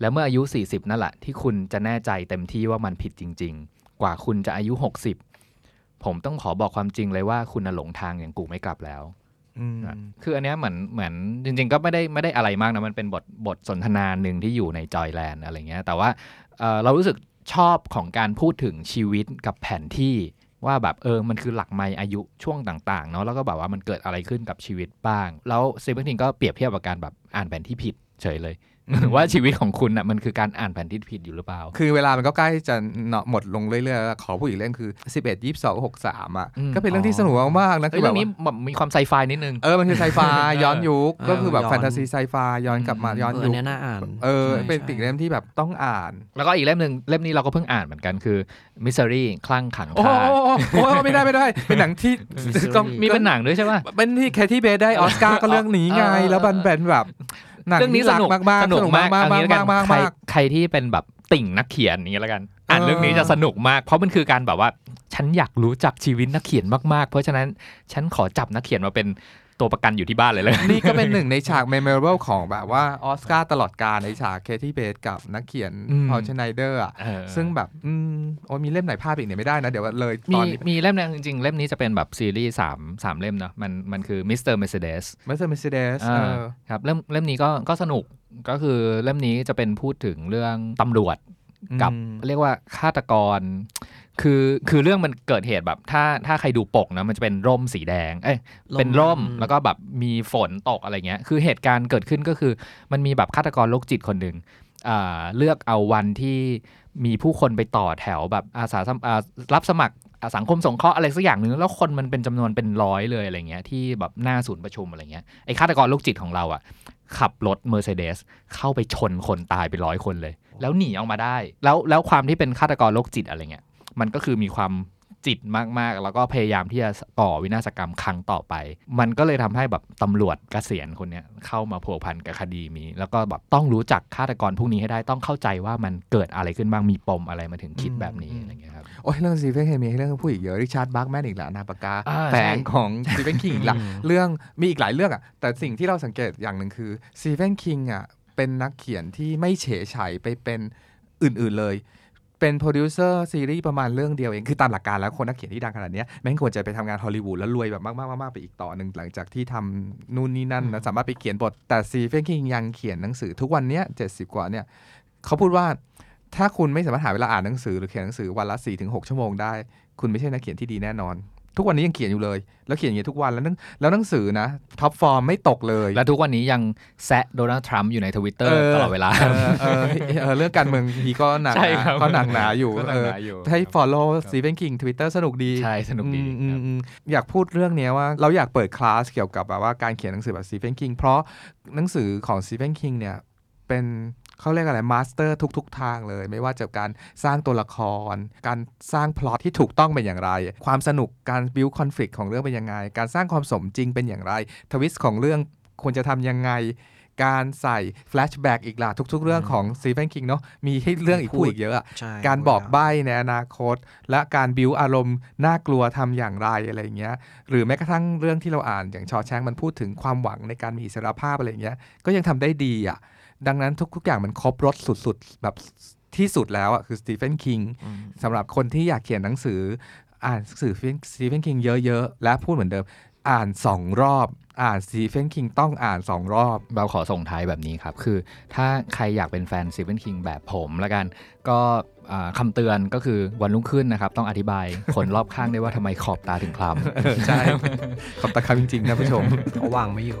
และเมื่ออายุสี่สิบนั่นแหละที่คุณจะแน่ใจเต็มที่ว่ามันผิดจริงๆกว่าคุณจะอายุหกสิบผมต้องขอบอกความจริงเลยว่าคุณน่ะหลงทางอย่างกูไม่กลับแล้วคืออันเนี้ยเหมือนเหมือนจริงๆก็ไม่ได้ไม่ได้อะไรมากนะมันเป็นบทบทสนทนาหนึ่งที่อยู่ใน Joyland อะไรเงี้ยแต่ว่า เอ่อ เรารู้สึกชอบของการพูดถึงชีวิตกับแผนที่ว่าแบบเออมันคือหลักไมล์อายุช่วงต่างๆเนาะแล้วก็แบบว่ามันเกิดอะไรขึ้นกับชีวิตบ้างแล้วStephen Kingก็เปรียบเทียบกับการแบบอ่านแผนที่ผิดเฉยเลย ว่าชีวิตของคุณน่ะมันคือการอ่านแผนที่ผิดอยู่หรือเปล่าคือเวลามันก็ใกล้จะหมดลงเรื่อยๆขอพูดอีกเรื่องคือสิบเอ็ด ยี่สิบสอง หกสิบสามอ่ะก็เป็นเรื่องที่สนุกมากๆนะคือแบบนี้มีความไซไฟนิดนึงเออมันคือไซไฟย้อนยุคก็คือแบบแฟนตาซีไซไฟย้อนกลับมาย้อนยุคอันนี้น่าอ่านเออเป็นอีกเล่มที่แบบต้องอ่านแล้วก็อีกเล่มนึงเล่มนี้เราก็เพิ่งอ่านเหมือนกันคือ Misery คลั่งขังคาโอ้โหไม่ได้ไม่ได้เป็นหนังที่มีเป็นหนังด้วยใช่ป่ะเป็นที่แคทตี้เบย์ได้ออสการ์ก็เรื่องนี้ไงแล้วมันเป็นแบบเรื่องนี้สนุกมากสนุกมากอันนี้กันใครใครที่เป็นแบบติ่งนักเขียนอย่างเงี้ยแล้วกันอ่านเรื่องนี้จะสนุกมากเพราะมันคือการแบบว่าฉันอยากรู้จักชีวิตนักเขียนมากๆเพราะฉะนั้นฉันขอจับนักเขียนมาเป็นตัวประกันอยู่ที่บ้านเลยเลยนี่ก็เป็นหนึ่งในฉาก memorable ของแบบว่าออสการ์ตลอดกาลในฉากเคที่เบสกับนักเขียนพอล ชไนเดอร์อ่ะซึ่งแบบอืมโอ้มีเล่มไหนพลาดอีกเนี่ยไม่ได้นะเดี๋ยวเลยตอนนี้มีเล่มนึงจริงๆเล่มนี้จะเป็นแบบซีรีส์สาม สามเล่มเนาะมันมันคือ Mister Mercedes Mister Mercedes เออครับเล่มเล่มนี้ก็ก็สนุกก็คือเล่มนี้จะเป็นพูดถึงเรื่องตำรวจกับเรียกว่าฆาตกรคือคือเรื่องมันเกิดเหตุแบบถ้าถ้าใครดูปกนะมันจะเป็นร่มสีแดงเอ้ยเป็นร่มแล้วก็แบบมีฝนตกอะไรเงี้ยคือเหตุการณ์เกิดขึ้นก็คือมันมีแบบฆาตกรโรคจิตคนหนึ่งอ่าเลือกเอาวันที่มีผู้คนไปต่อแถวแบบอาสารับสมัครสังคมสงเคราะห์อะไรสักอย่างนึงแล้วคนมันเป็นจำนวนเป็นร้อยเลยอะไรเงี้ยที่แบบหน้าศูนย์ประชุมอะไรเงี้ยไอ้ฆาตกรโรคจิตของเราอ่ะขับรถ Mercedes เข้าไปชนคนตายไปร้อยคนเลยแล้วหนีออกมาได้แล้วแล้วความที่เป็นฆาตกรโรคจิตอะไรเงี้ยมันก็คือมีความจิตมากๆแล้วก็พยายามที่จะก่อวินาศกรรมครั้งต่อไปมันก็เลยทำให้แบบตำรวจเกษียณคนเนี้ยเข้ามาผัวพันกับคดีนี้แล้วก็แบบต้องรู้จักฆาตกรพวกนี้ให้ได้ต้องเข้าใจว่ามันเกิดอะไรขึ้นบ้างมีปมอะไรมาถึงคิดแบบนี้อะไรเงี้ยครับโอ้ยเรื่องซีเพนเคมีเรื่องผู้อีกเยอะริชาร์ดบัคแมนอีกละนาปากกาแฝงของซีเพนคิงอีกละเรื่องมีอีกหลายเรื่องอ่ะแต่สิ่งที่เราสังเกตอย่างหนึ่งคือซีเพนคิงอ่ะเป็นนักเขียนที่ไม่เฉยเฉยไปเป็นอื่นๆเลยเป็นโปรดิวเซอร์ซีรีส์ประมาณเรื่องเดียวเองคือตามหลักการแล้วคนนักเขียนที่ดังขนาดนี้แม่งควรจะไปทำงานฮอลลีวูดแล้วรวยแบบมากๆๆไปอีกต่อหนึ่งหลังจากที่ทำนู่นนี่นั่นนะสามารถไปเขียนบทแต่ซีเฟนคิงยังเขียนหนังสือทุกวันเนี้ยเจ็ดสิบกว่าเนี่ยเขาพูดว่าถ้าคุณไม่สามารถหาเวลาอ่านหนังสือหรือเขียนหนังสือวันละ สี่ถึงหก ชั่วโมงได้คุณไม่ใช่นักเขียนที่ดีแน่นอนทุกวันนี้ยังเขียนอยู่เลยแล้วเขียนอย่างนี้ทุกวันแล้วนั่งแล้วหนังสือนะท็อปฟอร์มไม่ตกเลยและทุกวันนี้ยังแซะโดนัลด์ทรัมป์อยู่ใน Twitter ตลอดเวลาเออเออเรื่องการเมืองทีก็หนักก็หนักหนาอยู่เออให้ follow Stephen King Twitter สนุกดีใช่สนุกดีอยากพูดเรื่องนี้ว่าเราอยากเปิดคลาสเกี่ยวกับแบบว่าการเขียนหนังสือแบบ Stephen King เพราะหนังสือของ Stephen King เนี่ยเป็นเขาเรียกอะไรมาสเตอร์ทุกๆทางเลยไม่ว่าจะการสร้างตัวละครการสร้างพล็อตที่ถูกต้องเป็นอย่างไรความสนุกการบิวคอนฟลิกต์ของเรื่องเป็นยังไงการสร้างความสมจริงเป็นอย่างไรทวิสต์ของเรื่องควรจะทำยังไงการใส่แฟลชแบ็กอีกล่ะทุกๆเรื่องของซีเฟนคิงเนาะมีให้เรื่องอีกพูดอีกเยอะอ่ะการบอกใบ้ในอนาคตและการบิวอารมณ์น่ากลัวทำอย่างไรอะไรอย่างเงี้ยหรือแม้กระทั่งเรื่องที่เราอ่านอย่างชอว์แชงค์มันพูดถึงความหวังในการมีอิสรภาพอะไรอย่างเงี้ยก็ยังทำได้ดีอ่ะดังนั้นทุกๆอย่างมันครบรสสุดๆแบบที่สุดแล้วอ่ะคือสตีเฟนคิงสำหรับคนที่อยากเขียนหนังสืออ่านหนังสือสตีเฟนคิงเยอะๆและพูดเหมือนเดิมอ่านสองรอบอ่านสตีเฟนคิงต้องอ่านสองรอบเราขอส่งท้ายแบบนี้ครับคือถ้าใครอยากเป็นแฟนสตีเฟนคิงแบบผมละกันก็คำเตือนก็คือวันรุ่งขึ้นนะครับต้องอธิบายคนรอบข้างได้ว่าทำไมขอบตาถึงคล้ำใช่ขอบตาคล้ำจริงๆนะผู้ชมเขาวางไม่อยู่